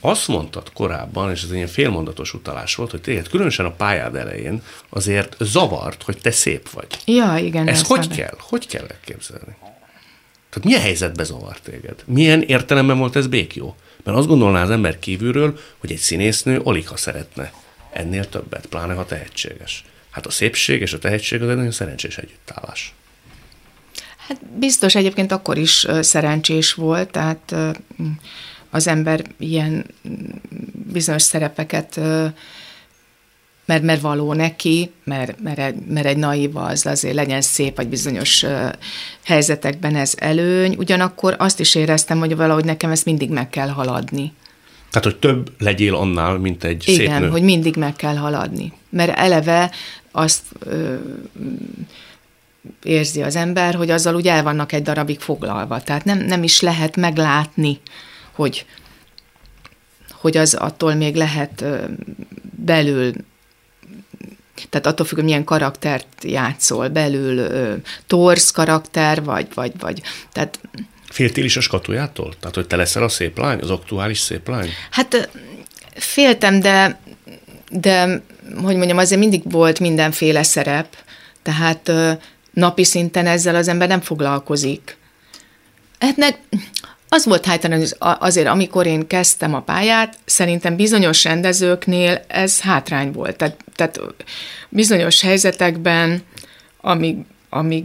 Azt mondtad korábban, és ez egy ilyen félmondatos utalás volt, hogy téged különösen a pályád elején azért zavart, hogy te szép vagy. Ja, igen. Ez hogy szabad. kell? Hogy kell elképzelni? Tehát milyen helyzetbe zavart téged? Milyen értelemben volt ez békjó? Mert azt gondolná az ember kívülről, hogy egy színésznő alig ha szeretne ennél többet, pláne ha tehetséges. Hát a szépség és a tehetség az egy nagyon szerencsés együttállás. Hát biztos egyébként akkor is szerencsés volt, tehát... az ember ilyen bizonyos szerepeket, mert, mert való neki, mert, mert, mert egy naiva az azért legyen szép, vagy bizonyos helyzetekben ez előny. Ugyanakkor azt is éreztem, hogy valahogy nekem ezt mindig meg kell haladni. Tehát, hogy több legyél annál, mint egy szép nő. Igen, hogy mindig meg kell haladni. Mert eleve azt... Ö, érzi az ember, hogy azzal úgy el vannak egy darabig foglalva. Tehát nem, nem is lehet meglátni, hogy, hogy az attól még lehet belül, tehát attól függ, hogy milyen karaktert játszol belül, torz karakter, vagy, vagy, vagy. Tehát, féltél is a skatujától? Tehát, hogy te leszel a szép lány, az aktuális szép lány? Hát féltem, de, de hogy mondjam, azért mindig volt mindenféle szerep, tehát napi szinten ezzel az ember nem foglalkozik. Hát ne, az volt hátrányos, hogy azért, amikor én kezdtem a pályát, szerintem bizonyos rendezőknél ez hátrány volt. Tehát, tehát bizonyos helyzetekben, amíg, amíg,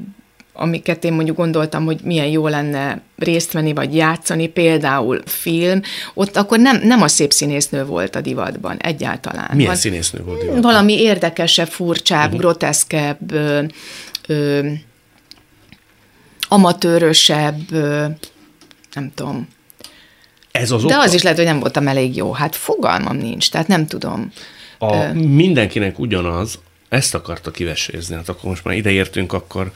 amiket én mondjuk gondoltam, hogy milyen jó lenne részt venni, vagy játszani, például film, ott akkor nem, nem a szép színésznő volt a divatban egyáltalán. Milyen hát, színésznő volt divatban? Valami érdekesebb, furcsább, uh-huh. groteszkebb, ö, ö, amatőrösebb, ö, nem tudom. Ez az De oka? Az is lehet, hogy nem voltam elég jó. Hát fogalmam nincs, tehát nem tudom. A ö, mindenkinek ugyanaz, ezt akarta kivesézni, hát akkor most már ideértünk, akkor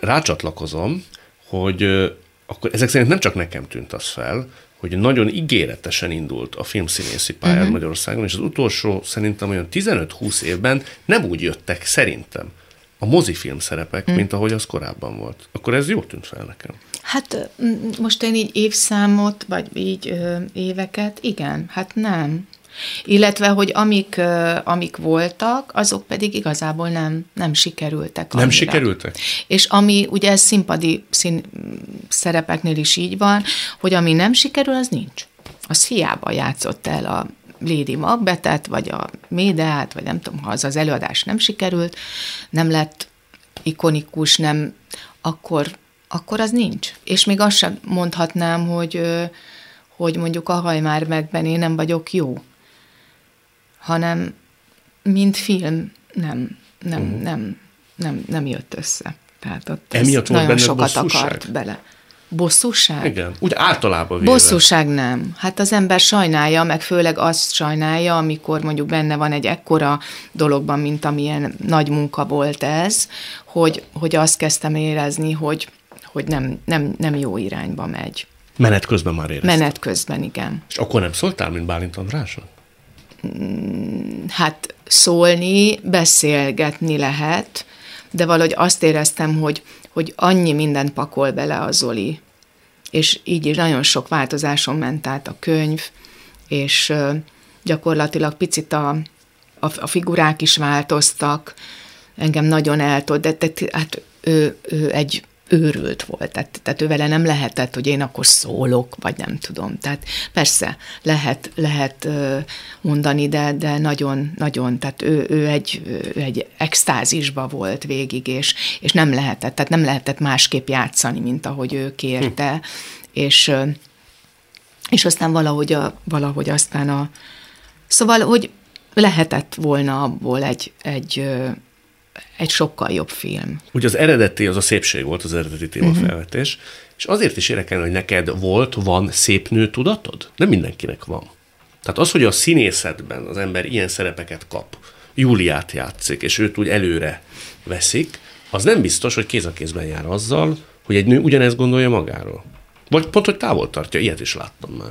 rácsatlakozom, hogy euh, akkor ezek szerint nem csak nekem tűnt az fel, hogy nagyon ígéretesen indult a filmszínészi pályán uh-huh. Magyarországon, és az utolsó szerintem olyan tizenöt-húsz évben nem úgy jöttek szerintem a mozifilm szerepek, uh-huh. mint ahogy az korábban volt. Akkor ez jól tűnt fel nekem. Hát most én így évszámot, vagy így ö, éveket, igen, hát nem. Illetve, hogy amik, uh, amik voltak, azok pedig igazából nem, nem sikerültek. Nem annyira. sikerültek? És ami, ugye ez színpadi szín, szerepeknél is így van, hogy ami nem sikerül, az nincs. Az hiába játszott el a Lady Macbethet, vagy a Médeát, vagy nem tudom, ha az az előadás nem sikerült, nem lett ikonikus, nem, akkor, akkor az nincs. És még azt sem mondhatnám, hogy, hogy mondjuk a Hajmár megben én nem vagyok jó, hanem mint film nem, nem, uh-huh. nem, nem, nem jött össze. Tehát ott emiatt ez nagyon sokat akart bele. Bosszúság? Igen, úgy általában véve. Bosszúság nem. Hát az ember sajnálja, meg főleg azt sajnálja, amikor mondjuk benne van egy ekkora dologban, mint amilyen nagy munka volt ez, hogy, hogy azt kezdtem érezni, hogy, hogy nem, nem, nem jó irányba megy. Menet közben már éreztem. Menet közben, igen. És akkor nem szóltál, mint Bálint Andrásnak? Hát szólni, beszélgetni lehet, de valahogy azt éreztem, hogy, hogy annyi mindent pakol bele a Zoli. És így is nagyon sok változáson ment át a könyv, és gyakorlatilag picit a, a, a figurák is változtak, engem nagyon eltolt, de, de hát ő, ő egy őrült volt, tehát, tehát ő vele nem lehetett, hogy én akkor szólok, vagy nem tudom. Tehát persze, lehet, lehet mondani, de, de nagyon, nagyon, tehát ő, ő, egy, ő egy extázisba volt végig, és, és nem lehetett, tehát nem lehetett másképp játszani, mint ahogy ő kérte, hm. és, és aztán valahogy, a, valahogy aztán a... Szóval, hogy lehetett volna abból egy... egy egy sokkal jobb film. Ugye az eredeti, az a szépség volt, az eredeti témafelvetés, uh-huh. és azért is érdekel, hogy neked volt, van szép nő tudatod? Nem mindenkinek van. Tehát az, hogy a színészetben az ember ilyen szerepeket kap, Júliát játszik, és őt úgy előre veszik, az nem biztos, hogy kéz a kézben jár azzal, hogy egy nő ugyanezt gondolja magáról. Vagy pont, hogy távol tartja, ilyet is láttam már.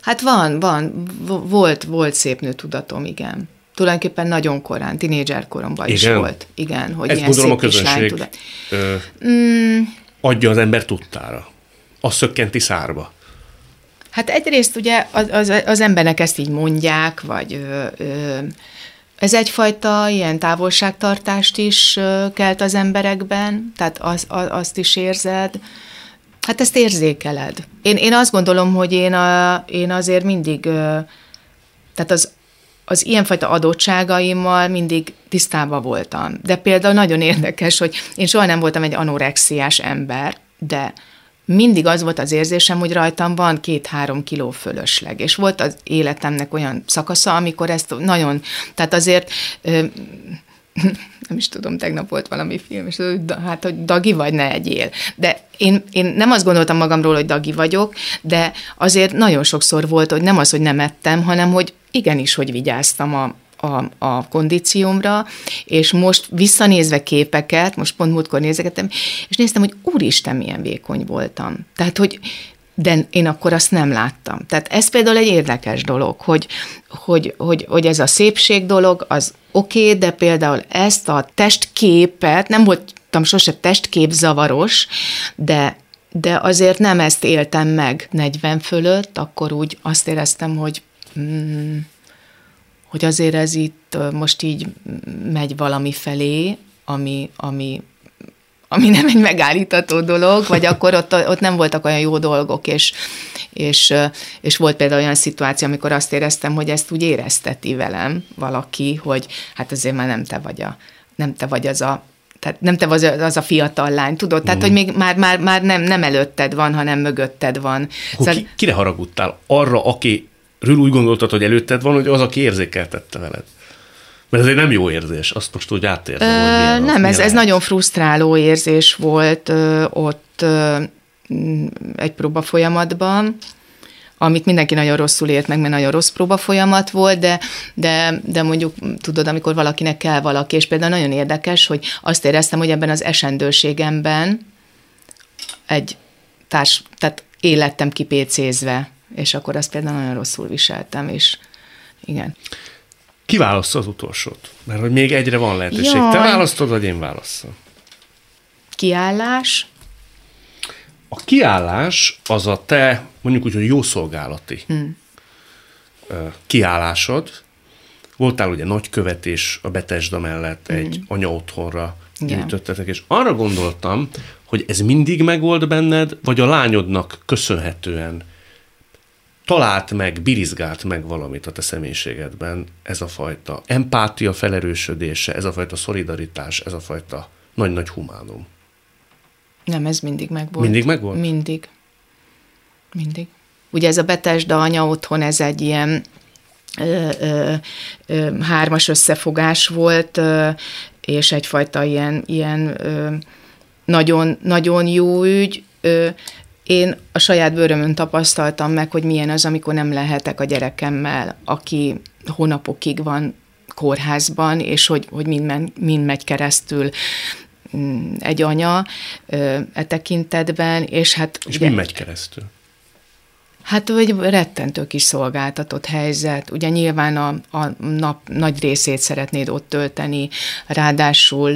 Hát van, van, volt, volt szép nő tudatom, igen. Tulajdonképpen nagyon korán, tinédzser koromban is volt. Igen, hogy ezt ilyen szép a közönség tudat. Ö, mm. adja az ember tudtára. Azt szökkenti szárba. Hát egyrészt ugye az, az, az embernek ezt így mondják, vagy ö, ö, ez egyfajta ilyen távolságtartást is ö, kelt az emberekben, tehát az, az, azt is érzed. Hát ezt érzékeled. Én, én azt gondolom, hogy én, a, én azért mindig, ö, tehát az az ilyenfajta adottságaimmal mindig tisztában voltam. De például nagyon érdekes, hogy én soha nem voltam egy anorexiás ember, de mindig az volt az érzésem, hogy rajtam van két-három kiló fölösleg. És volt az életemnek olyan szakasza, amikor ezt nagyon... Tehát azért... Ö, nem is tudom, tegnap volt valami film, és hát, hogy dagi vagy, ne egyél. De én, én nem azt gondoltam magamról, hogy dagi vagyok, de azért nagyon sokszor volt, hogy nem az, hogy nem ettem, hanem, hogy igenis, hogy vigyáztam a, a, a kondíciómra, és most visszanézve képeket, most pont múltkor nézegettem, és néztem, hogy úristen, milyen vékony voltam. Tehát, hogy de én akkor azt nem láttam. Tehát ez például egy érdekes dolog, hogy, hogy, hogy, hogy ez a szépség dolog, az oké, okay, de például ezt a testképet, nem voltam sose testképzavaros, de, de azért nem ezt éltem meg negyven fölött, akkor úgy azt éreztem, hogy, mm, hogy azért ez itt most így megy valami felé, ami... ami ami nem egy megállítható dolog, vagy akkor ott, ott nem voltak olyan jó dolgok, és, és, és volt például olyan szituáció, amikor azt éreztem, hogy ezt úgy érezteti velem valaki, hogy hát azért már nem te vagy, a, nem te vagy az a, tehát nem te vagy az a fiatal lány, tudod? Mm. Tehát, hogy még már, már, már nem, nem előtted van, hanem mögötted van. Hú, szóval... ki, kire haragudtál? Arra, akiről úgy gondoltad, hogy előtted van, hogy az, aki érzékeltette veled? Mert ez egy nem jó érzés, azt most úgy átérzem. Ö, hogy milyen, nem, ez, ez nagyon frusztráló érzés volt ö, ott ö, egy próbafolyamatban, amit mindenki nagyon rosszul élt meg, mert nagyon rossz próbafolyamat volt, de, de, de mondjuk tudod, amikor valakinek kell valaki, és például nagyon érdekes, hogy azt éreztem, hogy ebben az esendőségemben egy társ, tehát én lettem kipécézve, és akkor azt például nagyon rosszul viseltem, és igen. Ki válaszol az utolsót? Mert hogy még egyre van lehetőség. Jaj. Te választod, vagy én válaszolom? Kiállás. A kiállás az a te, mondjuk úgy, hogy jószolgálati hmm. kiállásod. Voltál ugye nagykövet és a Bethesda mellett hmm. egy anyaotthonra gyűjtöttetek, és arra gondoltam, hogy ez mindig megvolt benned, vagy a lányodnak köszönhetően talált meg, birizgált meg valamit a te személyiségedben, ez a fajta empátia felerősödése, ez a fajta szolidaritás, ez a fajta nagy-nagy humánum. Nem, ez mindig megvolt. Mindig megvolt? Mindig. Mindig. Ugye ez a Bethesda anya otthon, ez egy ilyen ö, ö, ö, hármas összefogás volt, ö, és egyfajta ilyen, ilyen ö, nagyon, nagyon jó ügy, Én a saját bőrömön tapasztaltam meg, hogy milyen az, amikor nem lehetek a gyerekemmel, aki hónapokig van kórházban, és hogy, hogy mind, men, mind megy keresztül egy anya e tekintetben, és hát... És ugye, mind megy keresztül? Hát egy rettentő kiszolgáltatott helyzet. Ugye nyilván a, a nap nagy részét szeretnéd ott tölteni, ráadásul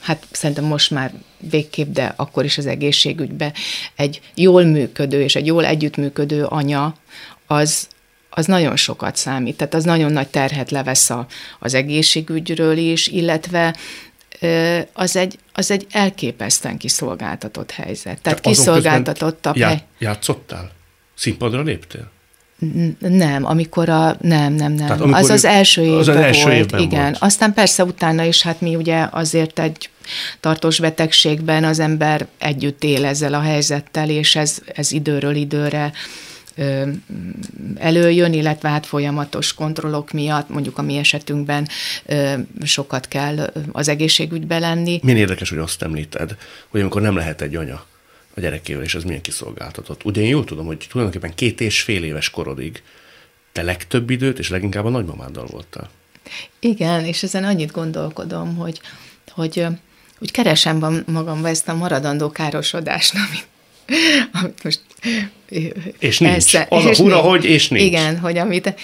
hát szerintem most már végképp, de akkor is az egészségügyben egy jól működő és egy jól együttműködő anya, az, az nagyon sokat számít. Tehát az nagyon nagy terhet levesz a, az egészségügyről is, illetve az egy, az egy elképesztően kiszolgáltatott helyzet. Tehát kiszolgáltatottabb já, hely. Játszottál? Színpadra léptél? Nem, amikor a... Nem, nem, nem. Az az első évben az az első volt. Évben igen. Volt. Aztán persze utána is, hát mi ugye azért egy tartós betegségben az ember együtt él ezzel a helyzettel, és ez, ez időről időre ö, előjön, illetve hát folyamatos kontrollok miatt, mondjuk a mi esetünkben ö, sokat kell az egészségügybe lenni. Milyen érdekes, hogy azt említed, hogy amikor nem lehet egy anya a gyerekével, és ez milyen kiszolgáltatott. Ugye én jól tudom, hogy tulajdonképpen két és fél éves korodig te legtöbb időt, és leginkább a nagymamáddal voltál. Igen, és ezen annyit gondolkodom, hogy, hogy, hogy keresem magamba ezt a maradandó károsodást, amit, amit most... És nincs. Elsze, az és a hura, nincs. Hogy és nincs. Igen, hogy amit,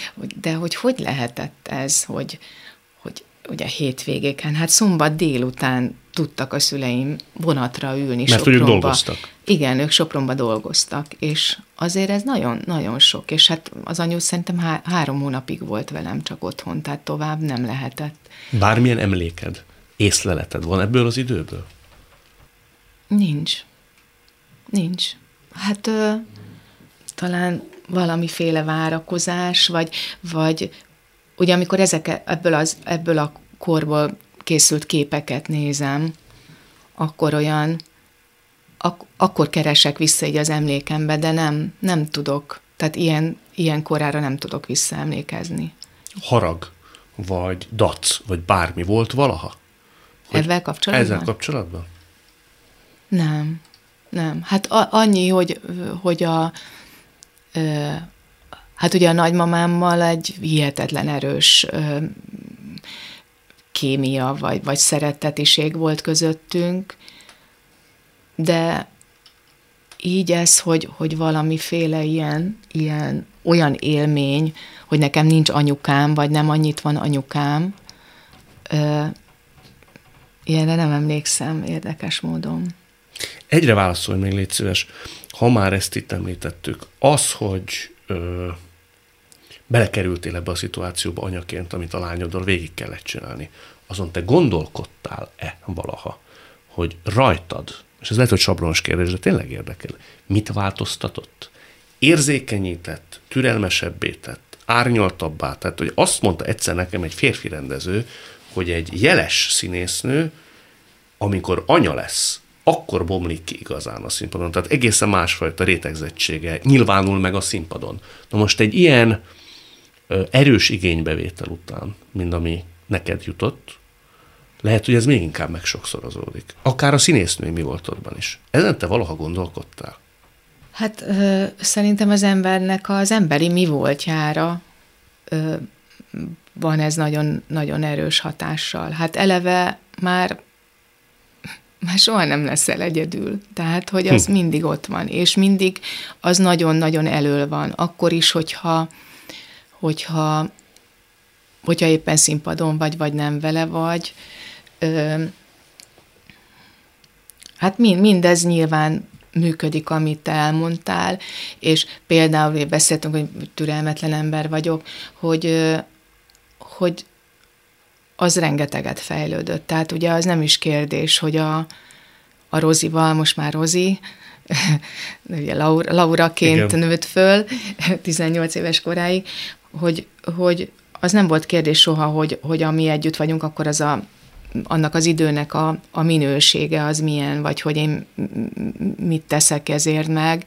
de hogy hogy lehetett ez, hogy, hogy ugye hétvégéken, hát szombat délután tudtak a szüleim vonatra ülni Mert Sopronba. Mert ők dolgoztak. Igen, ők Sopronba dolgoztak, és azért ez nagyon-nagyon sok, és hát az anyu szerintem há- három hónapig volt velem csak otthon, tehát tovább nem lehetett. Bármilyen emléked, észleleted van ebből az időből? Nincs. Nincs. Hát ö, talán valamiféle várakozás, vagy, vagy ugye amikor ezek, ebből, az, ebből a korból készült képeket nézem, akkor olyan, ak- akkor keresek vissza így az emlékembe, de nem, nem tudok, tehát ilyen, ilyen korára nem tudok visszaemlékezni. Harag, vagy dac, vagy bármi volt valaha? Ezzel kapcsolatban? Ezzel kapcsolatban? Nem, nem. Hát a- annyi, hogy, hogy a... Ö, hát ugye a nagymamámmal egy hihetetlen erős... Ö, kémia, vagy, vagy szeretetiség volt közöttünk, de így ez, hogy, hogy valamiféle ilyen, ilyen olyan élmény, hogy nekem nincs anyukám, vagy nem annyit van anyukám, ö, ilyenre nem emlékszem érdekes módon. Egyre válaszolj még, légy szíves, ha már ezt itt említettük. Az, hogy... Ö... belekerültél ebbe a szituációba anyaként, amit a lányoddal végig kellett csinálni. Azon te gondolkodtál-e valaha, hogy rajtad, és ez lehet, hogy sablonos kérdés, de tényleg érdekel, mit változtatott? Érzékenyített, türelmesebbé tett, árnyaltabbá tett, hogy azt mondta egyszer nekem egy férfi rendező, hogy egy jeles színésznő, amikor anya lesz, akkor bomlik ki igazán a színpadon. Tehát egészen másfajta rétegzettsége nyilvánul meg a színpadon. Na most egy ilyen erős igénybevétel után, mint ami neked jutott, lehet, hogy ez még inkább megsokszorozódik. Akár a színésznői mi voltodban is. Ezen te valaha gondolkodtál? Hát ö, szerintem az embernek az emberi mi voltjára ö, van ez nagyon, nagyon erős hatással. Hát eleve már, már soha nem leszel egyedül. Tehát, hogy az hm. mindig ott van, és mindig az nagyon-nagyon elől van. Akkor is, hogyha Hogyha, hogyha éppen színpadon vagy, vagy nem vele vagy. Ö, hát mind, mindez nyilván működik, amit te elmondtál, és például beszéltünk, hogy türelmetlen ember vagyok, hogy, hogy az rengeteget fejlődött. Tehát ugye az nem is kérdés, hogy a, a Rozival, most már Rozi, ugye Laura, Lauraként igen. nőtt föl tizennyolc éves koráig, hogy, hogy az nem volt kérdés soha, hogy, hogy ami együtt vagyunk, akkor az a, annak az időnek a, a minősége az milyen, vagy hogy én mit teszek ezért meg.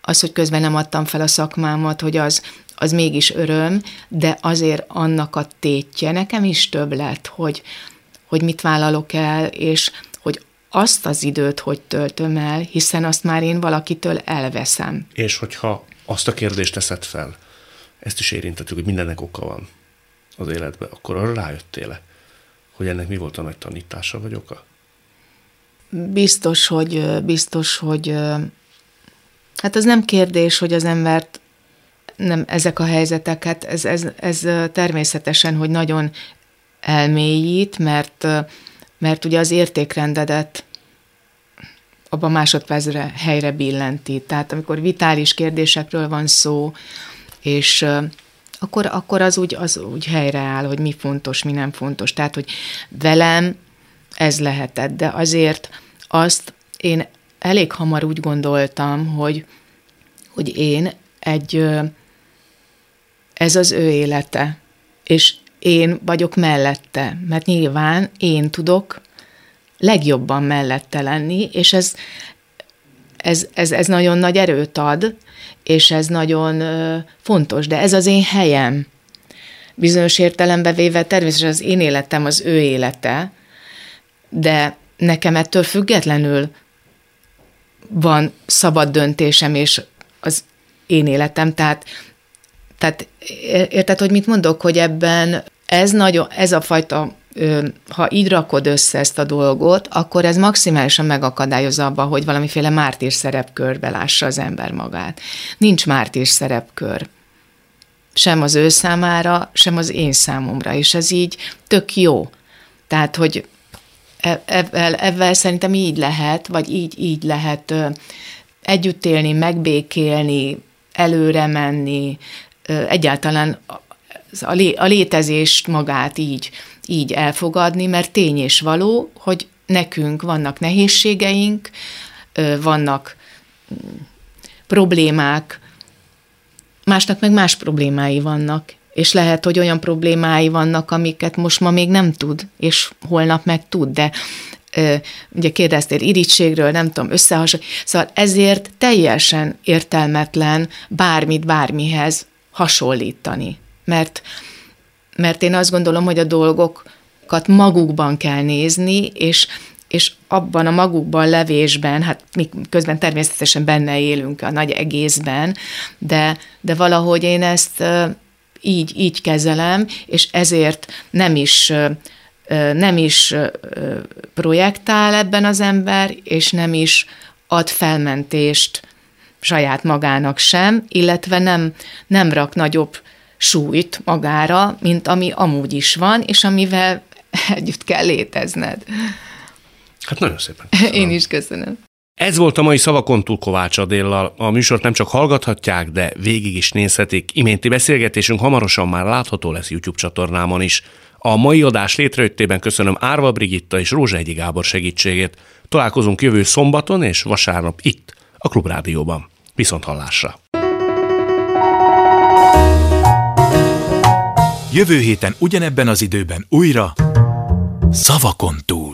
Az, hogy közben nem adtam fel a szakmámat, hogy az, az mégis öröm, de azért annak a tétje nekem is több lett, hogy, hogy mit vállalok el, és hogy azt az időt hogy töltöm el, hiszen azt már én valakitől elveszem. És hogyha azt a kérdést teszed fel, ezt is érintettük, hogy mindennek oka van az életben, akkor arra rájöttél-e, hogy ennek mi volt a nagy tanítása vagy oka? Biztos, hogy, biztos, hogy hát ez nem kérdés, hogy az embert nem ezek a helyzetek, hát ez, ez, ez természetesen, hogy nagyon elmélyít, mert, mert ugye az értékrendedet abban másodpercre helyre billenti. Tehát amikor vitális kérdésekről van szó, és akkor, akkor az, úgy, az úgy helyreáll, hogy mi fontos, mi nem fontos. Tehát, hogy velem ez lehetett, de azért azt én elég hamar úgy gondoltam, hogy, hogy én egy, ez az ő élete, és én vagyok mellette, mert nyilván én tudok legjobban mellette lenni, és ez, ez, ez, ez nagyon nagy erőt ad, és ez nagyon fontos, de ez az én helyem. Bizonyos értelembe véve természetesen az én életem az ő élete, de nekem ettől függetlenül van szabad döntésem, és az én életem, tehát, tehát érted, hogy mit mondok, hogy ebben ez, nagyon, ez a fajta, ha így rakod össze ezt a dolgot, akkor ez maximálisan megakadályozza abba, hogy valamiféle mártír szerepkörbe lássa az ember magát. Nincs mártír szerepkör. Sem az ő számára, sem az én számomra, és ez így tök jó. Tehát, hogy Evel, evel szerintem így lehet, vagy így, így lehet együtt élni, megbékélni, előre menni, egyáltalán a, lé, a létezést magát így, így elfogadni, mert tény és való, hogy nekünk vannak nehézségeink, vannak problémák, másnak meg más problémái vannak. És lehet, hogy olyan problémái vannak, amiket most ma még nem tud, és holnap meg tud, de ö, ugye kérdeztél irítségről, nem tudom, összehasonlítani. Szóval ezért teljesen értelmetlen bármit bármihez hasonlítani. Mert, mert én azt gondolom, hogy a dolgokat magukban kell nézni, és, és abban a magukban levésben, hát mi közben természetesen benne élünk a nagy egészben, de, de valahogy én ezt... Így, így kezelem, és ezért nem is, nem is projektál ebben az ember, és nem is ad felmentést saját magának sem, illetve nem, nem rak nagyobb súlyt magára, mint ami amúgy is van, és amivel együtt kell létezned. Hát nagyon szépen. Én is köszönöm. Ez volt a mai Szavakon túl Kovács Adéllal. A műsort nem csak hallgathatják, de végig is nézhetik. Iménti beszélgetésünk hamarosan már látható lesz YouTube csatornámon is. A mai adás létrejöttében köszönöm Árva Brigitta és Rózsahegyi Gábor segítségét. Találkozunk jövő szombaton és vasárnap itt, a Klubrádióban. Viszont hallásra! Jövő héten ugyanebben az időben újra Szavakon túl.